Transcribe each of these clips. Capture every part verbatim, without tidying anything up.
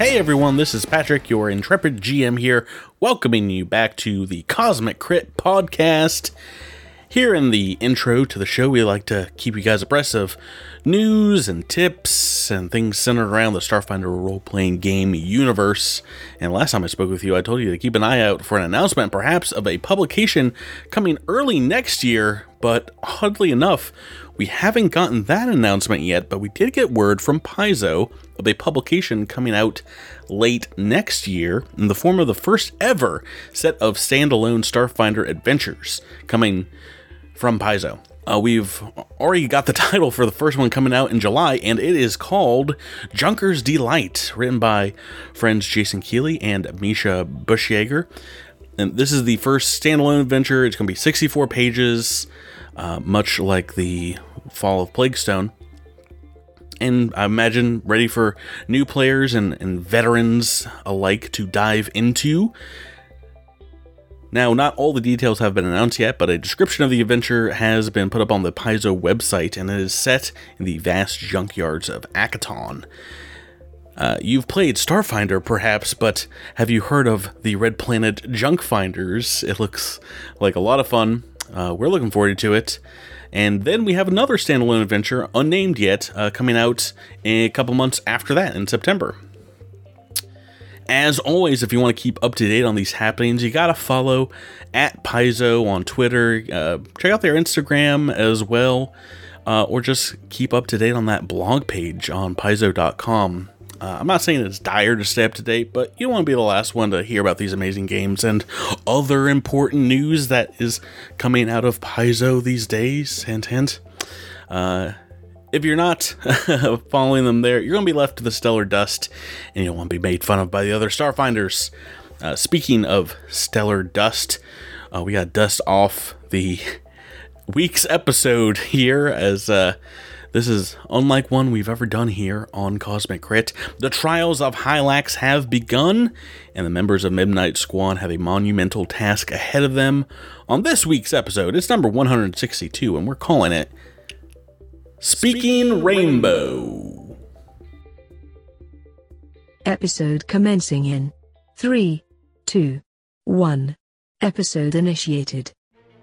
Hey everyone, this is Patrick, your intrepid G M here, welcoming you back to the Cosmic Crit podcast. Here in the intro to the show, we like to keep you guys abreast of news and tips and things centered around the Starfinder role-playing game universe. And last time I spoke with you, I told you to keep an eye out for an announcement, perhaps of a publication coming early next year, but oddly enough, we haven't gotten that announcement yet, but we did get word from Paizo of a publication coming out late next year in the form of the first ever set of standalone Starfinder adventures coming from Paizo. Uh, we've already got the title for the first one coming out in July, and it is called Junker's Delight, written by friends Jason Keeley and Misha Bushyager. And this is the first standalone adventure. It's going to be sixty-four pages, uh, much like the Fall of Plague Stone, and I imagine ready for new players and, and veterans alike to dive into. Now, not all the details have been announced yet, but a description of the adventure has been put up on the Paizo website, and it is set in the vast junkyards of Akiton. Uh, you've played Starfinder, perhaps, but have you heard of the Red Planet Junk Finders? It looks like a lot of fun. Uh, we're looking forward to it. And then we have another standalone adventure, unnamed yet, uh, coming out a couple months after that in September. As always, if you want to keep up to date on these happenings, you got to follow at Paizo on Twitter. Uh, check out their Instagram as well, uh, or just keep up to date on that blog page on paizo dot com. Uh, I'm not saying it's dire to stay up to date, but you don't want to be the last one to hear about these amazing games and other important news that is coming out of Paizo these days. Hint, hint. Uh, if you're not following them there, you're going to be left to the stellar dust, and you don't want to be made fun of by the other Starfinders. Uh, speaking of stellar dust, uh, we got dust off the week's episode here as... Uh, This is unlike one we've ever done here on Cosmic Crit. The trials of Hylax have begun, and the members of Midnight Squad have a monumental task ahead of them. On this week's episode, it's number one hundred sixty-two, and we're calling it Speaking Rainbow. Episode commencing in three, two, one. Episode initiated.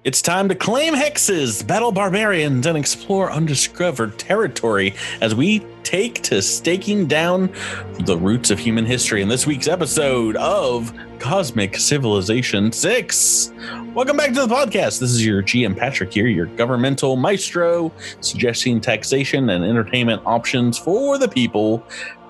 It's time to claim hexes, battle barbarians, and explore undiscovered territory as we take to staking down the roots of human history in this week's episode of Cosmic Civilization Six. Welcome back to the podcast. This is your G M Patrick here, your governmental maestro, suggesting taxation and entertainment options for the people.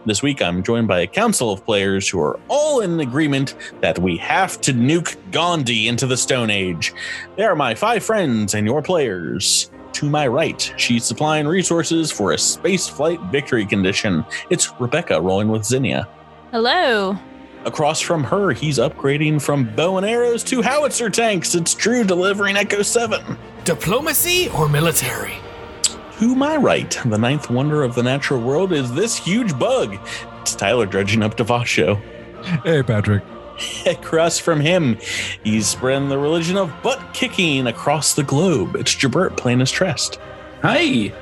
This week, I'm joined by a council of players who are all in agreement that we have to nuke Gandhi into the Stone Age. They are my five friends and your players. To my right, she's supplying resources for a space flight victory condition. It's Rebecca rolling with Zinnia. Hello. Across from her, he's upgrading from bow and arrows to howitzer tanks. It's Drew delivering Echo seven. Diplomacy or military? To my right, the ninth wonder of the natural world is this huge bug. It's Tyler dredging up Devasho. Hey, Patrick. Across from him, he's spreading the religion of butt-kicking across the globe. It's Jabert playing as Trest. Hi!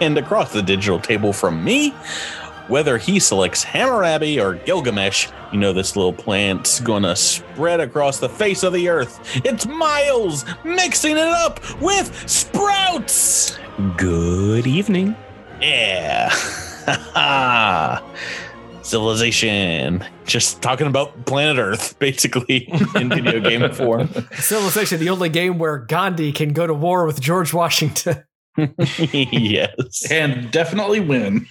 And across the digital table from me, whether he selects Hammurabi or Gilgamesh, you know this little plant's gonna spread across the face of the earth. It's Miles mixing it up with Sprouts! Good evening. Yeah. Civilization. Just talking about planet Earth, basically, in video game form. Civilization, the only game where Gandhi can go to war with George Washington. Yes. And definitely win.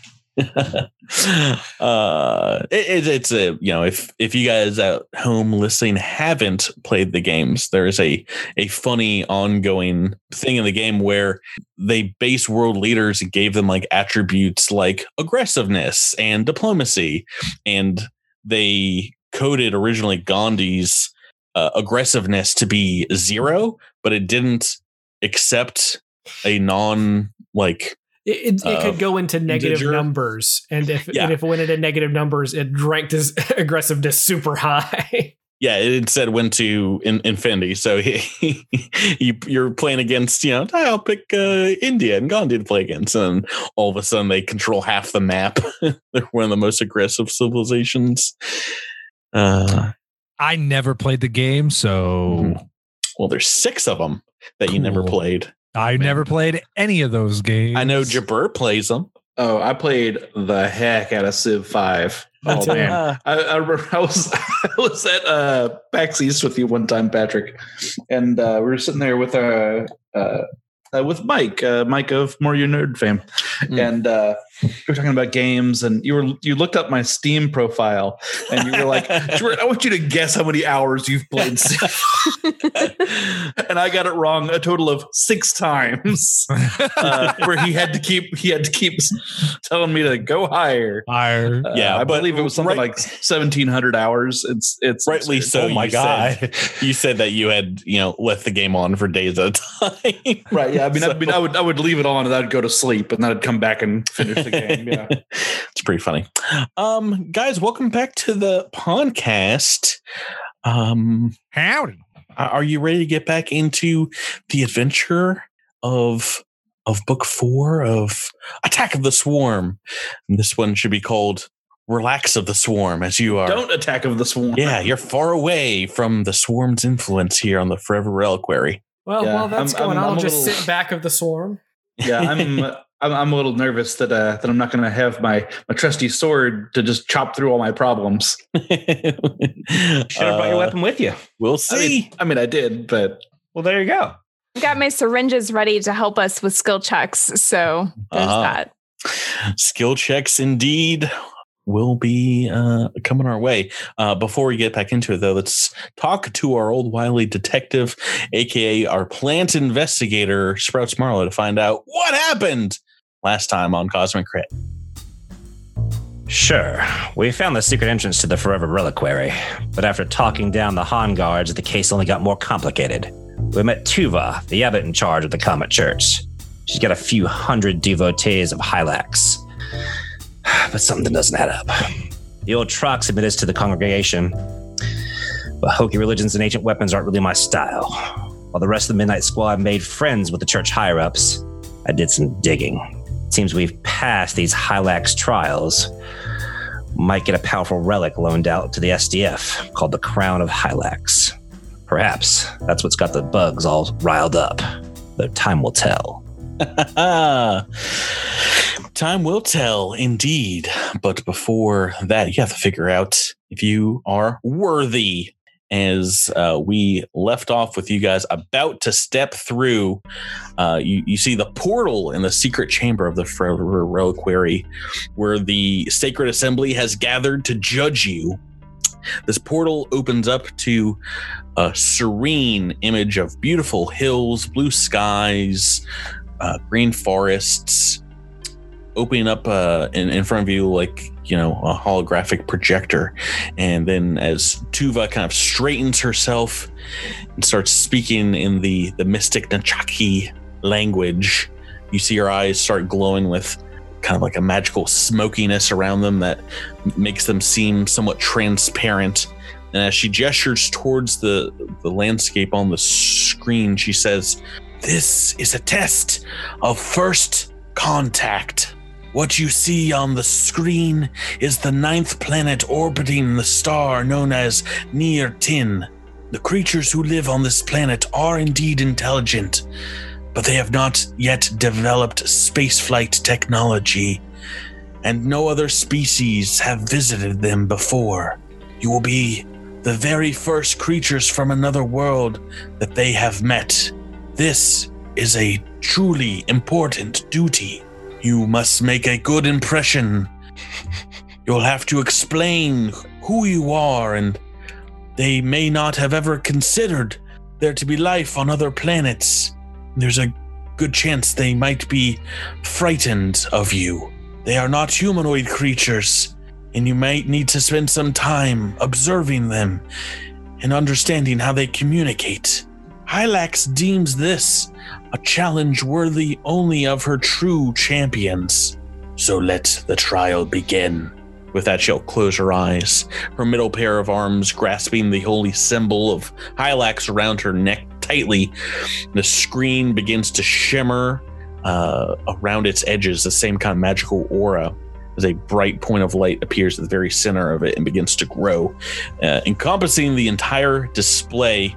uh, it, it, it's a, you know, if if you guys at home listening haven't played the games, there is a a funny ongoing thing in the game where they base world leaders and gave them like attributes like aggressiveness and diplomacy, and they coded originally Gandhi's uh, aggressiveness to be zero, but it didn't accept a non like. It, it, it could go into negative numbers, and if, yeah. and if it went into negative numbers, it ranked his aggressiveness super high. Yeah, it instead went to in, Infinity. So he, he, you're playing against, you know, I'll pick uh, India and Gandhi to play against. And all of a sudden they control half the map. They're one of the most aggressive civilizations. Uh, I never played the game, so... Well, there's six of them that cool. you never played. I Man. never played any of those games. I know Jabir plays them. Oh, I played the heck out of Civ five. Oh, man. Uh, I, I remember I was, I was at uh, PAX East with you one time, Patrick, and uh, we were sitting there with uh, uh, with Mike, uh, Mike of More Your Nerd fame, mm. and uh, we were talking about games, and you were you looked up my Steam profile, and you were like, I want you to guess how many hours you've played Civ. And I got it wrong a total of six times, uh, where he had to keep he had to keep telling me to go higher. Higher, uh, yeah. I believe it was something right, like seventeen hundred hours. It's it's rightly absurd. So. Oh my you god, said, you said that you had you know left the game on for days at a time. Right. Yeah. I mean, so. I mean, I would I would leave it on and I'd go to sleep and then I'd come back and finish the game. Yeah, it's pretty funny. Um, guys, welcome back to the podcast. Um, howdy. Are you ready to get back into the adventure of of book four of Attack of the Swarm? And this one should be called Relax of the Swarm, as you are. Don't attack of the swarm. Yeah, you're far away from the swarm's influence here on the Forever Reliquary. Well, yeah, while that's I'm, going on, I'll just little, sit back of the swarm. Yeah, I'm I'm, I'm a little nervous that uh, that I'm not going to have my, my trusty sword to just chop through all my problems. You should have uh, brought your weapon with you. We'll see. I mean, I mean, I did, but... Well, there you go. I got my syringes ready to help us with skill checks, so there's uh, that. Skill checks, indeed, will be uh, coming our way. Uh, before we get back into it, though, let's talk to our old wily detective, a k a our plant investigator, Sprouts Marla, to find out what happened last time on Cosmic Crit. Sure, we found the secret entrance to the Forever Reliquary, but after talking down the Han guards, the case only got more complicated. We met Tuva, the abbot in charge of the Comet Church. She's got a few hundred devotees of Hylax. But something doesn't add up. The old Trox admitted us to the congregation, but hokey religions and ancient weapons aren't really my style. While the rest of the Midnight Squad made friends with the church higher-ups, I did some digging. It seems we've passed these Hylax trials. Might get a powerful relic loaned out to the S D F called the Crown of Hylax. Perhaps that's what's got the bugs all riled up, though time will tell. Time will tell, indeed. But before that, you have to figure out if you are worthy. As uh, we left off with you guys about to step through, uh, you, you see the portal in the secret chamber of the Forever Reliquary, where the Sacred Assembly has gathered to judge you. This portal opens up to a serene image of beautiful hills, blue skies, Uh, green forests, opening up uh, in, in front of you like, you know, a holographic projector. And then as Tuva kind of straightens herself and starts speaking in the, the mystic Nachaki language, you see her eyes start glowing with kind of like a magical smokiness around them that makes them seem somewhat transparent. And as she gestures towards the, the landscape on the screen, she says, "This is a test of First Contact. What you see on the screen is the ninth planet orbiting the star known as Near-Tin. The creatures who live on this planet are indeed intelligent, but they have not yet developed spaceflight technology, and no other species have visited them before. You will be the very first creatures from another world that they have met. This is a truly important duty. You must make a good impression. You'll have to explain who you are, and they may not have ever considered there to be life on other planets. There's a good chance they might be frightened of you. They are not humanoid creatures, and you might need to spend some time observing them and understanding how they communicate. Hylax deems this a challenge worthy only of her true champions. So let the trial begin. With that, she'll close her eyes, her middle pair of arms grasping the holy symbol of Hylax around her neck tightly. The screen begins to shimmer uh, around its edges, the same kind of magical aura, as a bright point of light appears at the very center of it and begins to grow. Uh, encompassing the entire display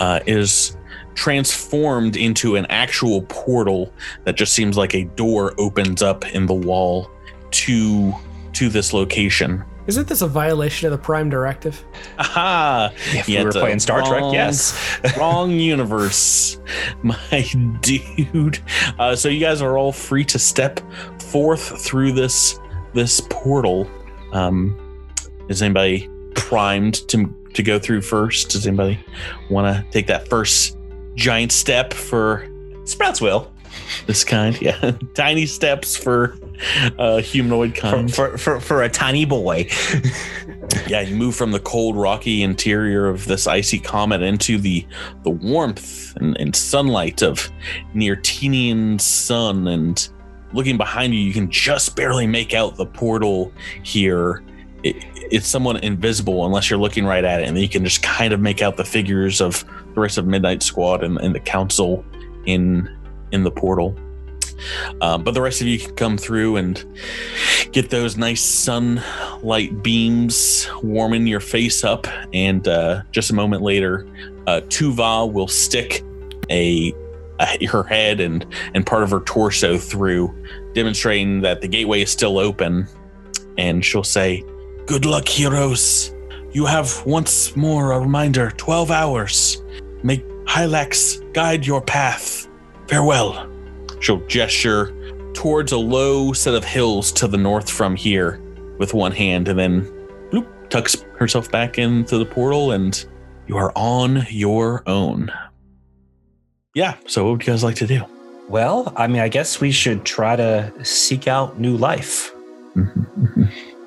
uh, is transformed into an actual portal that just seems like a door opens up in the wall to to this location. Isn't this a violation of the Prime Directive? Aha! If we were playing Star wrong, Trek, yes. Wrong universe, my dude. Uh, so you guys are all free to step forth through this this portal. Um, is anybody primed to to go through first? Does anybody want to take that first giant step for Sprouts? Will this kind, yeah, tiny steps for uh, humanoid kind for, for, for, for a tiny boy. Yeah, you move from the cold, rocky interior of this icy comet into the the warmth and, and sunlight of Neartenian sun, and looking behind you, you can just barely make out the portal here. It, it's somewhat invisible unless you're looking right at it, and you can just kind of make out the figures of the rest of Midnight Squad and, and the council in in the portal. Um, but the rest of you can come through and get those nice sunlight beams warming your face up. And uh, just a moment later, uh, Tuva will stick a, a her head and, and part of her torso through, demonstrating that the gateway is still open. And she'll say, "Good luck, heroes. You have once more a reminder, twelve hours. Make Hylax guide your path. Farewell." She'll gesture towards a low set of hills to the north from here with one hand, and then bloop, tucks herself back into the portal, and you are on your own. Yeah, so what would you guys like to do? Well, I mean, I guess we should try to seek out new life.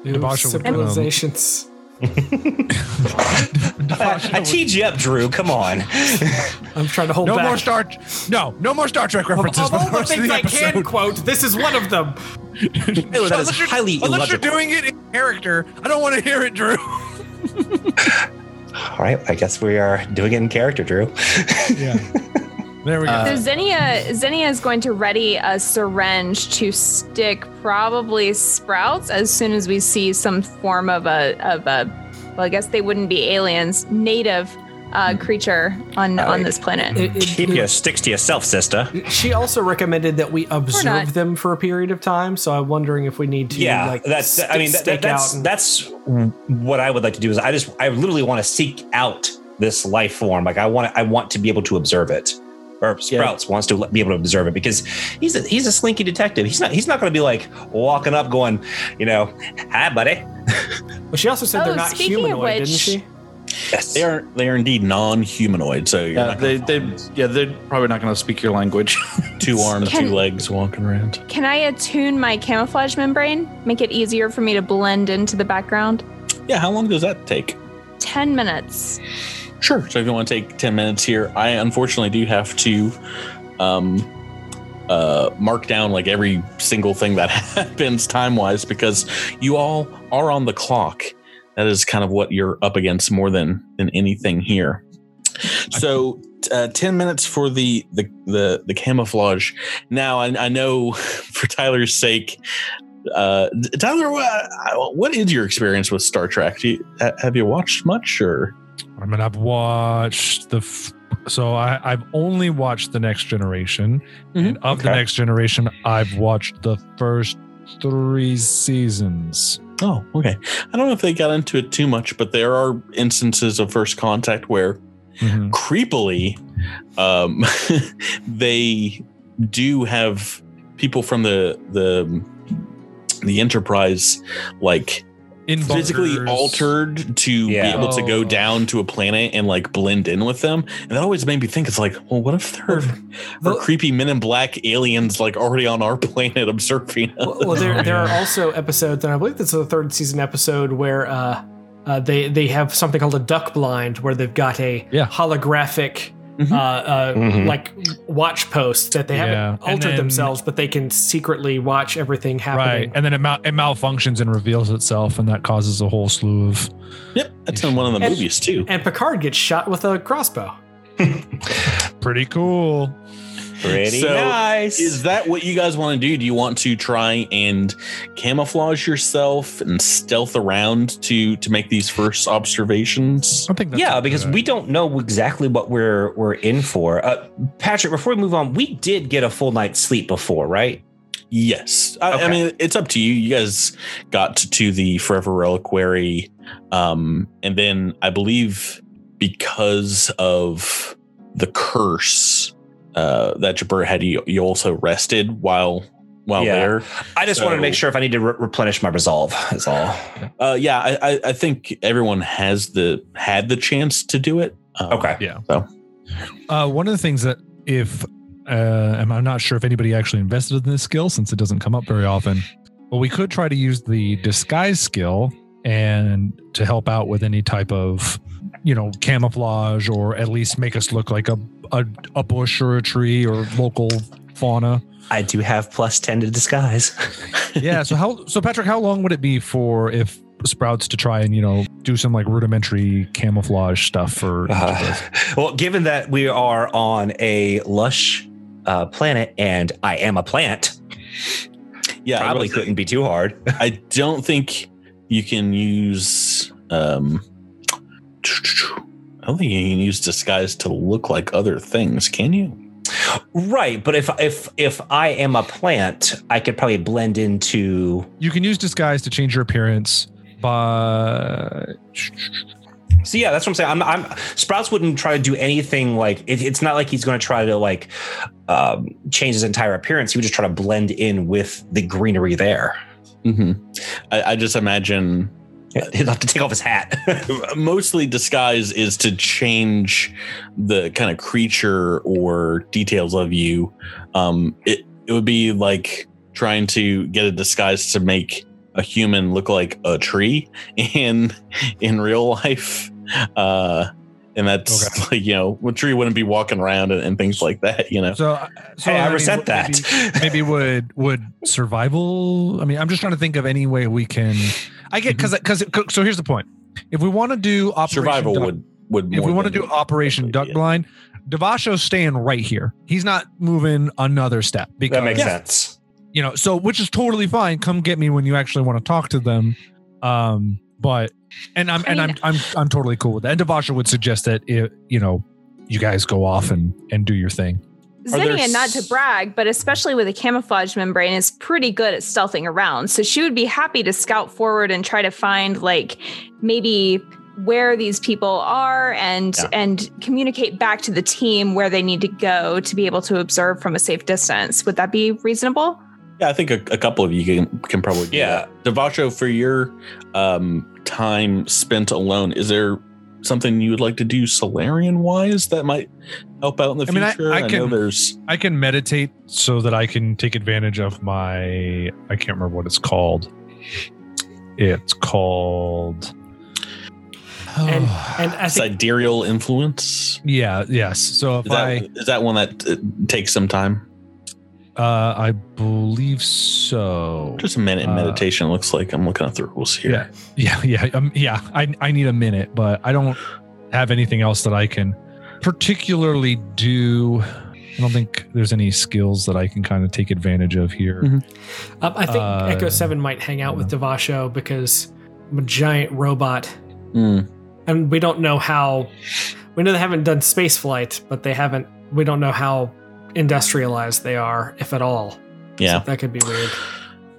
New civilizations. I, I teed you up, Drew. Come on. I'm trying to hold no back. More Star, no, no more Star Trek references. Of all the things I episode. Can quote, this is one of them. Ew, that is highly illogical. Unless you're doing it in character, I don't want to hear it, Drew. All right, I guess we are doing it in character, Drew. Yeah. There we go. Uh, so Zinnia, Zinnia is going to ready a syringe to stick probably Sprouts as soon as we see some form of a of a, well, I guess they wouldn't be aliens, native uh, creature on uh, on this planet. It, it, Keep it, your sticks to yourself, sister. She also recommended that we observe them for a period of time, so I'm wondering if we need to. Yeah, like, that's. Stick, I mean, that, that, that's and, that's what I would like to do. Is I just I literally want to seek out this life form. Like I want I want to be able to observe it. Or Sprouts yeah. wants to be able to observe it, because he's a, he's a slinky detective. He's not he's not going to be like walking up going, you know, "Hi, buddy." Well, she also said oh, they're not humanoid, which, didn't she? Yes, they are. They are indeed non-humanoid. So you're uh, not they they yeah they're probably not going to speak your language. Two arms, can, two legs, walking around. Can I attune my camouflage membrane? Make it easier for me to blend into the background. Yeah, how long does that take? Ten minutes. Sure. So if you want to take ten minutes here, I unfortunately do have to um, uh, mark down like every single thing that happens time wise, because you all are on the clock. That is kind of what you're up against more than, than anything here. So uh, ten minutes for the, the, the, the camouflage. Now, I, I know for Tyler's sake, uh, Tyler, what, what is your experience with Star Trek? Do you, have you watched much or... I mean, I've watched the, f- so I, I've only watched The Next Generation, mm-hmm. and of okay. The Next Generation, I've watched the first three seasons. Oh, okay. I don't know if they got into it too much, but there are instances of First Contact where, mm-hmm. creepily, um, they do have people from the the the Enterprise, like. In physically bunkers. Altered to yeah. be able oh. to go down to a planet and like blend in with them, and that always made me think, it's like, well, what if there are creepy Men in Black aliens like already on our planet observing us? Well, well there, there are also episodes, and I believe this is the third season episode where uh, uh, they they have something called a duck blind, where they've got a yeah. holographic mm-hmm. uh, uh, mm-hmm. like watch posts that they yeah. haven't altered then, themselves, but they can secretly watch everything happening. Right, and then it, mal- it malfunctions and reveals itself, and that causes a whole slew of. Yep, that's in one of the and, movies too. And Picard gets shot with a crossbow. Pretty cool. Pretty so nice. Is that what you guys want to do? Do you want to try and camouflage yourself and stealth around to to make these first observations? I think that's yeah, because we don't know exactly what we're we're in for. Uh, Patrick, before we move on, we did get a full night's sleep before, right? Yes. I, okay. I mean, it's up to you. You guys got to, to the Forever Reliquary, um, and then I believe because of the curse. Uh, that Jabir had you, you also rested while while yeah. there. I just so, wanted to make sure if I need to re- replenish my resolve. That's all. Uh, yeah, I, I think everyone has the had the chance to do it. Um, okay. Yeah. So uh, one of the things that if uh, and I'm not sure if anybody actually invested in this skill since it doesn't come up very often, but we could try to use the disguise skill and to help out with any type of, you know, camouflage, or at least make us look like a, a a bush or a tree or local fauna. I do have plus ten to disguise. yeah. So how? So Patrick, how long would it be for if Sprouts to try and, you know, do some like rudimentary camouflage stuff for? Uh, well, given that we are on a lush uh, planet and I am a plant, yeah, probably couldn't think, be too hard. I don't think you can use. Um, I don't think you can use disguise to look like other things, can you? Right, but if if if I am a plant, I could probably blend into. You can use disguise to change your appearance, but. So yeah, that's what I'm saying. I'm, I'm Sprouts wouldn't try to do anything like it, it's not like he's going to try to like um, change his entire appearance. He would just try to blend in with the greenery there. Mm-hmm. I, I just imagine. He'll have to take off his hat. Mostly disguise is to change the kind of creature or details of you. Um, it, it would be like trying to get a disguise to make a human look like a tree in in real life. Uh, and that's okay. like, you know, a tree wouldn't be walking around and, and things like that, you know. So, so hey, I, I resent mean, that. Maybe, maybe would would survival. I mean, I'm just trying to think of any way we can. I get because because so here's the point. If we want to do Operation Survival Duck, would would more if we want to do Operation Duckblind, Devasho's staying right here. He's not moving another step because that makes yeah, sense. You know, so which is totally fine. Come get me when you actually want to talk to them. Um, but and I'm I mean, and I'm I'm I'm totally cool with that. And Devasho would suggest that it, you know, you guys go off and and do your thing. Zinnia, not to brag, but especially with a camouflage membrane, is pretty good at stealthing around. So she would be happy to scout forward and try to find, like, maybe where these people are and yeah. and communicate back to the team where they need to go to be able to observe from a safe distance. Would that be reasonable? Yeah, I think a, a couple of you can, can probably do yeah. that. Devasho, for your um, time spent alone, is there something you would like to do Solarian wise that might help out in the I future? Mean, I, I, I can, know there's I can meditate so that I can take advantage of my, I can't remember what it's called. It's called oh. and, and I think, Sidereal influence. Yeah. Yes. So if is that, I, is that one that uh, takes some time? Uh, I believe so. Just a minute uh, meditation looks like. I'm looking at the rules here. Yeah, yeah, yeah. Um, yeah. I I need a minute, but I don't have anything else that I can particularly do. I don't think there's any skills that I can kind of take advantage of here. Mm-hmm. Um, I think uh, Echo seven might hang out yeah. with Devasho because I'm a giant robot, mm. and we don't know how. We know they haven't done space flight, but they haven't. We don't know how industrialized they are, if at all. Yeah, so that could be weird.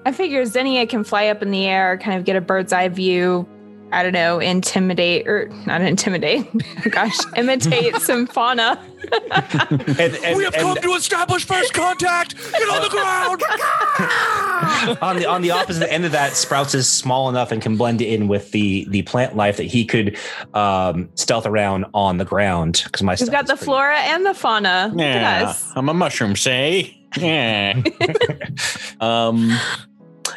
I figure Zinnia can fly up in the air, kind of get a bird's eye view. I don't know, intimidate or not intimidate. Gosh, imitate some fauna. and, and, we have and, come and, to establish first contact. Get on the ground. on the on the opposite end of that, Sprouts is small enough and can blend in with the the plant life that he could um, stealth around on the ground because my. He's got the pretty... flora and the fauna. Yeah, look at us. I'm a mushroom. Say, yeah. um.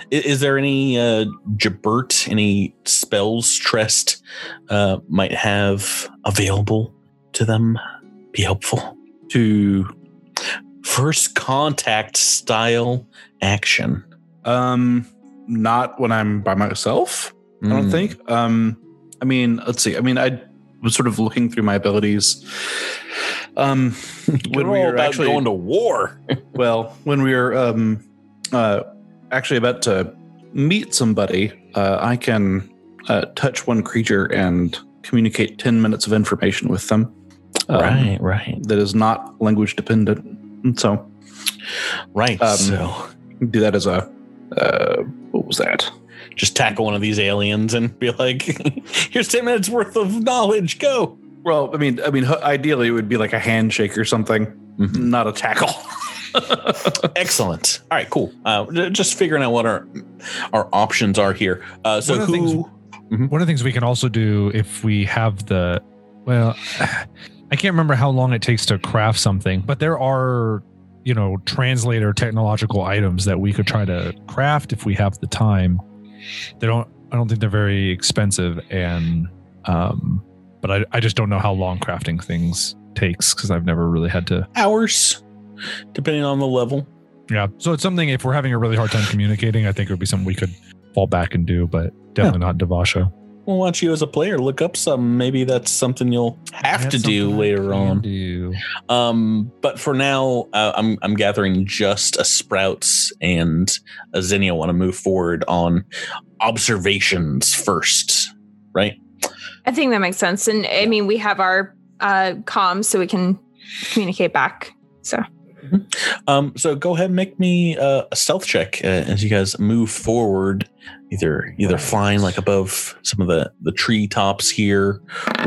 Is there any uh, Jabert, any spells Trest uh, might have available to them? be helpful to First Contact style action? Um, not when I'm by myself, mm. I don't think. Um, I mean, let's see. I mean, I was sort of looking through my abilities. Um, when we were actually going to war. Well, when we were um, uh, actually about to meet somebody, uh, I can uh, touch one creature and communicate ten minutes of information with them. Um, right, right. That is not language dependent. So, right. Um, so, do that as a uh, what was that? Just tackle one of these aliens and be like, "Here's ten minutes worth of knowledge. Go." Well, I mean, I mean, ideally it would be like a handshake or something, mm-hmm. not a tackle. Excellent. All right, cool. Uh, just figuring out what our our options are here. Uh, so, one of, who, things, mm-hmm. one of the things we can also do if we have the well. I can't remember how long it takes to craft something, but there are, you know, translator technological items that we could try to craft if we have the time. They don't, I don't think they're very expensive, and um, but I, I just don't know how long crafting things takes because I've never really had to. Hours, depending on the level. Yeah, so it's something if we're having a really hard time communicating, I think it would be something we could fall back and do, but definitely yeah. not Devasho. We'll want you as a player look up some. Maybe that's something you'll have to do later on. Do. Um, but for now, uh, I'm I'm gathering just a Sprouts and a Zinnia want to move forward on observations first, right? I think that makes sense. And yeah. I mean, we have our uh, comms so we can communicate back. So, mm-hmm. um, so go ahead and make me uh, a stealth check uh, as you guys move forward. Either either flying like above some of the, the tree tops here,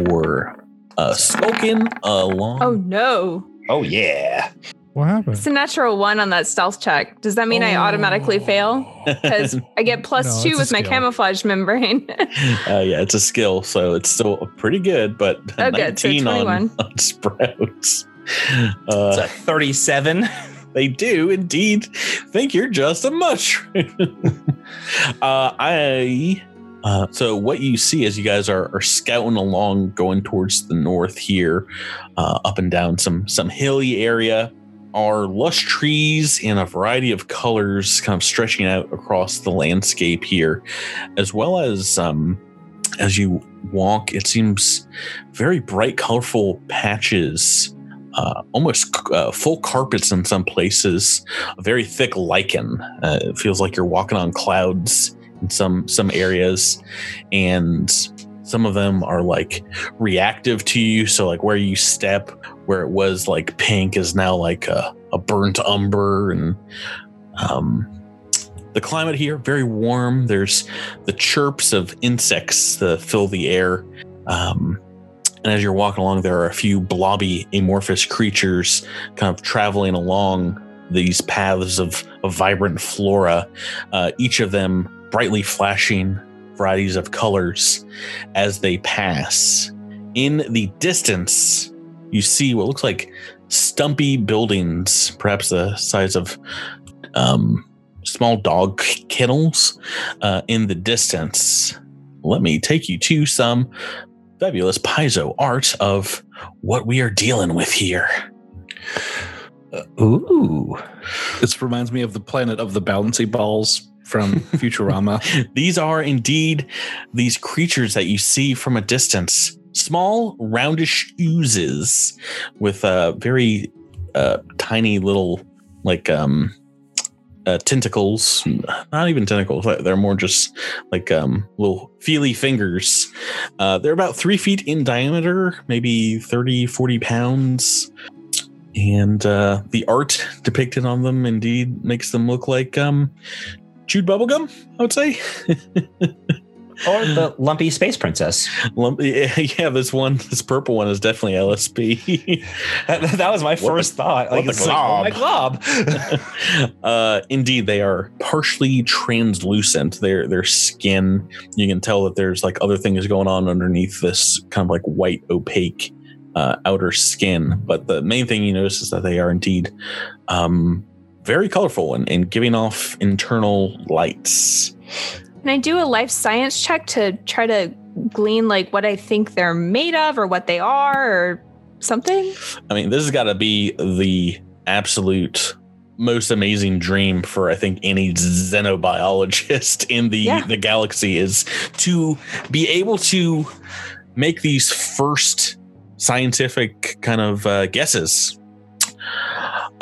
or uh, smoking along. Oh no! Oh yeah! What happened? It's a natural one on that stealth check. Does that mean oh. I automatically fail? Because I get plus no, two with my camouflage membrane. uh, yeah, it's a skill, so it's still pretty good. But oh, nineteen good. So on, on Sprouts. Uh, it's a thirty-seven. They do indeed think you're just a mushroom. uh, I uh, so what you see as you guys are, are scouting along, going towards the north here, uh, up and down some some hilly area, are lush trees in a variety of colors, kind of stretching out across the landscape here, as well as um, as you walk, it seems very bright, colorful patches. Uh, almost uh, full carpets in some places, a very thick lichen. Uh, it feels like you're walking on clouds in some some areas, and some of them are like reactive to you. So like where you step, where it was like pink is now like a, a burnt umber. And um, the climate here, very warm. There's the chirps of insects that fill the air. Um And as you're walking along, there are a few blobby, amorphous creatures kind of traveling along these paths of, of vibrant flora, uh, each of them brightly flashing varieties of colors as they pass. In the distance, you see what looks like stumpy buildings, perhaps the size of um, small dog kennels uh, in the distance. Let me take you to some fabulous Paizo art of what we are dealing with here. Uh, ooh. This reminds me of the planet of the bouncy balls from Futurama. These are indeed these creatures that you see from a distance. Small, roundish oozes with uh, very uh, tiny little, like, um, uh, tentacles. Not even tentacles. They're more just like um, little feely fingers. Uh, they're about three feet in diameter, maybe thirty, forty pounds. And uh, the art depicted on them indeed makes them look like um, chewed bubblegum, I would say. Or the lumpy space princess. Lumpy, yeah, this one, this purple one is definitely L S P. that, that was my what first the, thought. Like, it's like, oh, my glob. uh, indeed, they are partially translucent. Their their skin, you can tell that there's like other things going on underneath this kind of like white, opaque uh, outer skin. But the main thing you notice is that they are indeed um, very colorful and, and giving off internal lights. Can I do a life science check to try to glean like what I think they're made of or what they are or something? I mean, this has got to be the absolute most amazing dream for, I think, any xenobiologist in the, yeah. the galaxy, is to be able to make these first scientific kind of uh, guesses.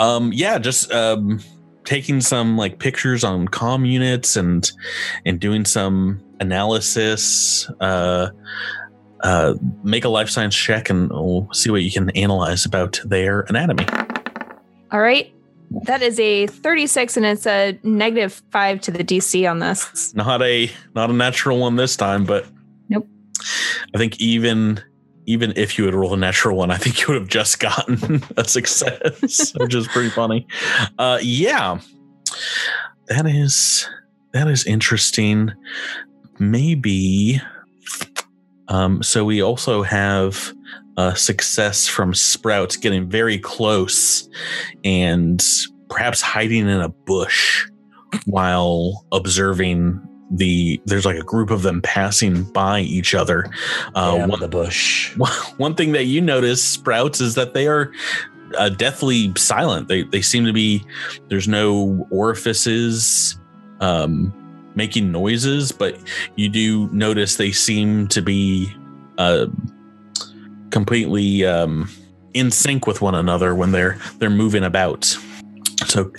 Um, yeah, just um, taking some like pictures on comm units and and doing some analysis. Uh, uh, make a life science check and we'll see what you can analyze about their anatomy. All right. That is a thirty-six, and it's a negative five to the D C on this. Not a not a natural one this time, but nope. I think even even if you had rolled a natural one, I think you would have just gotten a success, which is pretty funny. Uh, yeah, that is that is interesting. Maybe. Um, so we also have. Uh, success from Sprouts getting very close and perhaps hiding in a bush while observing the. There's like a group of them passing by each other. Uh, yeah, one, the bush. One, one thing that you notice, Sprouts, is that they are uh, deathly silent. They they seem to be. There's no orifices um, making noises, but you do notice they seem to be. Uh, completely um, in sync with one another when they're they're moving about. So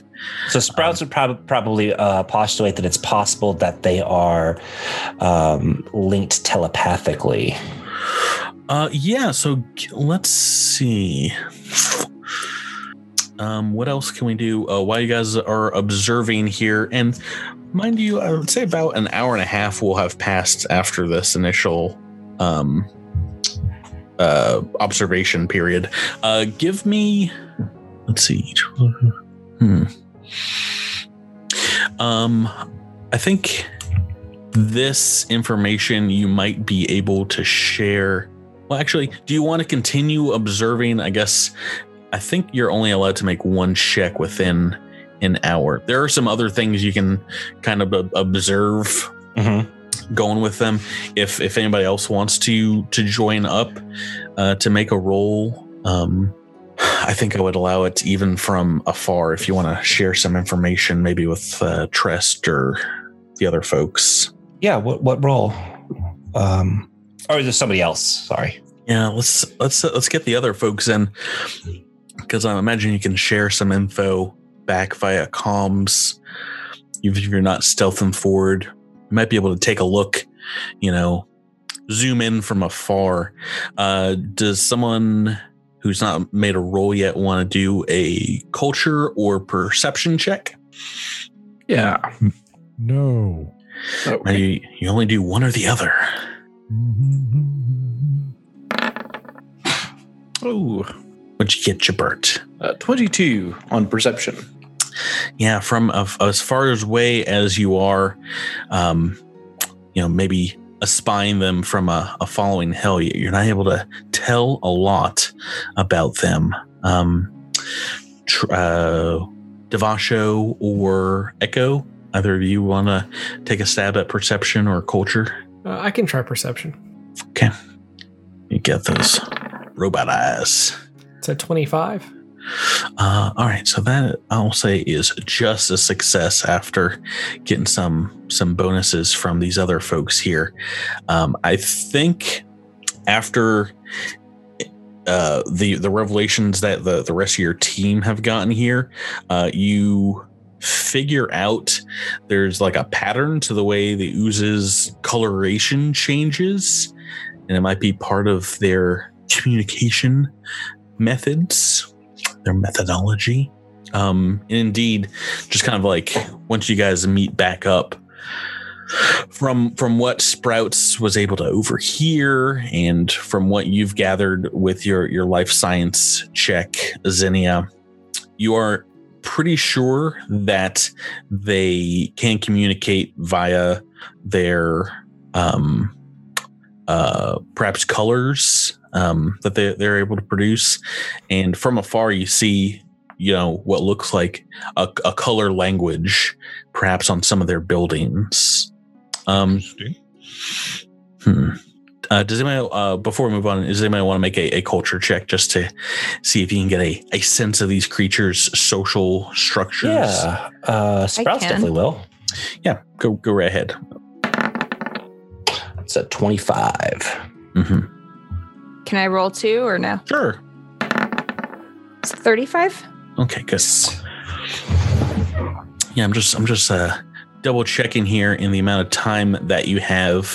so Sprouts um, would prob- probably uh, postulate that it's possible that they are um, linked telepathically. Uh, yeah, so let's see. Um, what else can we do uh, while you guys are observing here? And mind you, I would say about an hour and a half will have passed after this initial um Uh, observation period. Uh, give me. Let's see. Hmm. Um, I think this information you might be able to share. Well, actually, do you want to continue observing? I guess I think you're only allowed to make one check within an hour. There are some other things you can kind of uh, observe. Mm-hmm. Going with them, if if anybody else wants to to join up uh, to make a roll, um, I think I would allow it even from afar. If you want to share some information, maybe with uh, Trest or the other folks. Yeah. What what roll? Um, or is there somebody else? Sorry. Yeah. Let's let's uh, let's get the other folks in, because I imagine you can share some info back via comms. Even if you're not stealthing forward. You might be able to take a look, you know, zoom in from afar. Uh, does someone who's not made a roll yet want to do a culture or perception check? Yeah. No. Okay. You, you only do one or the other. Oh. What'd you get, Jabert? Uh, twenty-two on perception. Yeah, from uh, as far away as you are, um, you know, maybe espying them from a, a following hill, you're not able to tell a lot about them. Um, tr- uh, Devasho or Echo, either of you want to take a stab at perception or culture? Uh, I can try perception. Okay. You get those robot eyes. It's at twenty-five. Uh, all right, so that I'll say is just a success after getting some some bonuses from these other folks here. Um, I think after uh, the the revelations that the, the rest of your team have gotten here, uh, you figure out there's like a pattern to the way the ooze's coloration changes, and it might be part of their communication methods. Their methodology. Um, and indeed, just kind of like once you guys meet back up from from what Sprouts was able to overhear and from what you've gathered with your, your life science check, Zinnia, you are pretty sure that they can communicate via their um, uh, perhaps colors. Um, that they, they're able to produce. And from afar, you see, you know, what looks like a, a color language, perhaps on some of their buildings. Um, hmm. Uh, does anybody, uh, before we move on, does anybody want to make a, a culture check just to see if you can get a, a sense of these creatures' social structures? Yeah, uh, Sprouts definitely will. Yeah, go go right ahead. It's at twenty-five. Mm-hmm. Can I roll two or no? Sure. It's thirty-five. Okay, good. Yeah, I'm just I'm just uh, double checking here in the amount of time that you have,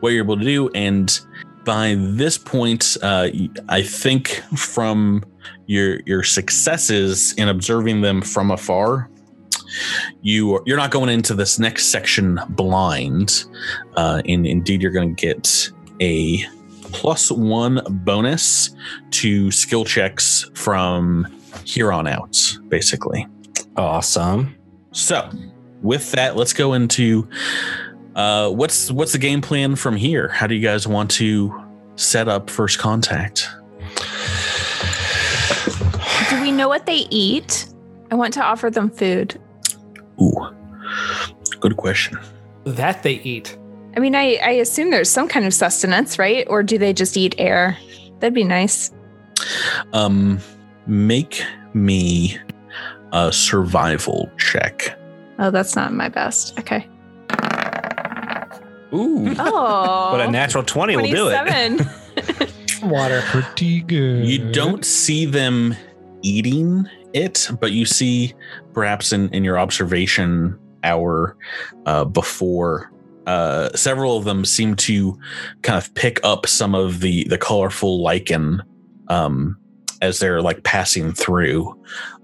what you're able to do, and by this point, uh, I think from your your successes in observing them from afar, you are, you're not going into this next section blind. Uh, and indeed, you're going to get a plus one bonus to skill checks from here on out, basically. Awesome. So, with that, let's go into uh, what's what's the game plan from here? How do you guys want to set up First Contact? Do we know what they eat? I want to offer them food. Ooh, good question. That they eat. I mean, I, I assume there's some kind of sustenance, right? Or do they just eat air? That'd be nice. Um, make me a survival check. Oh, that's not my best. Okay. Ooh. Oh. But a natural twenty twenty-seven will do it. Water. Pretty good. You don't see them eating it, but you see perhaps in, in your observation hour uh, before, uh, several of them seem to kind of pick up some of the, the colorful lichen um, as they're like passing through.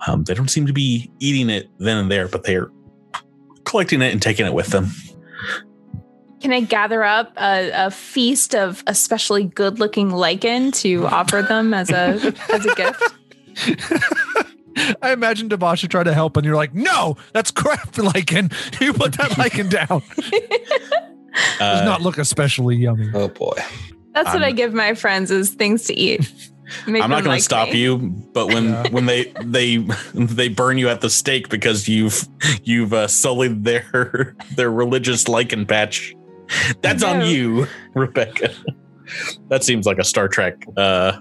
Um, they don't seem to be eating it then and there, but they're collecting it and taking it with them. Can I gather up a, a feast of especially good looking lichen to offer them as a as a gift? I imagine Devasho tried to help and you're like, no, that's crap lichen. You put that lichen down. It does uh, not look especially yummy. Oh boy. That's I'm, what I give my friends is things to eat. Make I'm not going like to stop me. You, but when, yeah. when they, they, they burn you at the stake because you've, you've uh, sullied their, their religious lichen patch. That's on you, Rebecca. That seems like a Star Trek uh,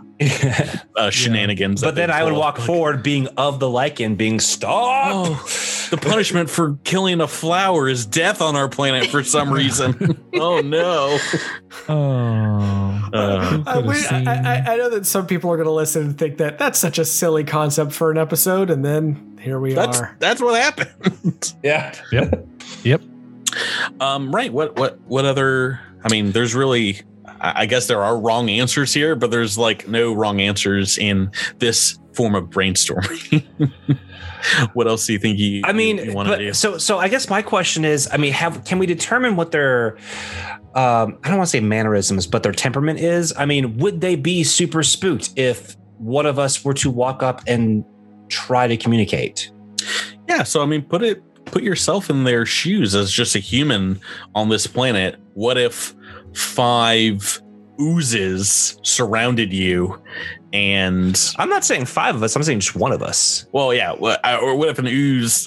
uh, shenanigans. Yeah. But then I would walk forward being of the lichen, being stopped. Oh, the punishment for killing a flower is death on our planet for some reason. Oh, no. Oh, uh, I, wait, I, I, I know that some people are going to listen and think that that's such a silly concept for an episode. And then here we that's, are. That's what happened. Yeah. Yep. Yep. Um, right. What, what, what other? I mean, there's really... I guess there are wrong answers here, but there's like no wrong answers in this form of brainstorming. What else do you think you, I mean, you, you want to do? So, so I guess my question is, I mean, have, can we determine what their, um, I don't want to say mannerisms, but their temperament is? I mean, would they be super spooked if one of us were to walk up and try to communicate? Yeah. So, I mean, put it, put yourself in their shoes as just a human on this planet. What if five oozes surrounded you? And I'm not saying five of us, I'm saying just one of us. Well, yeah. Or what if an ooze?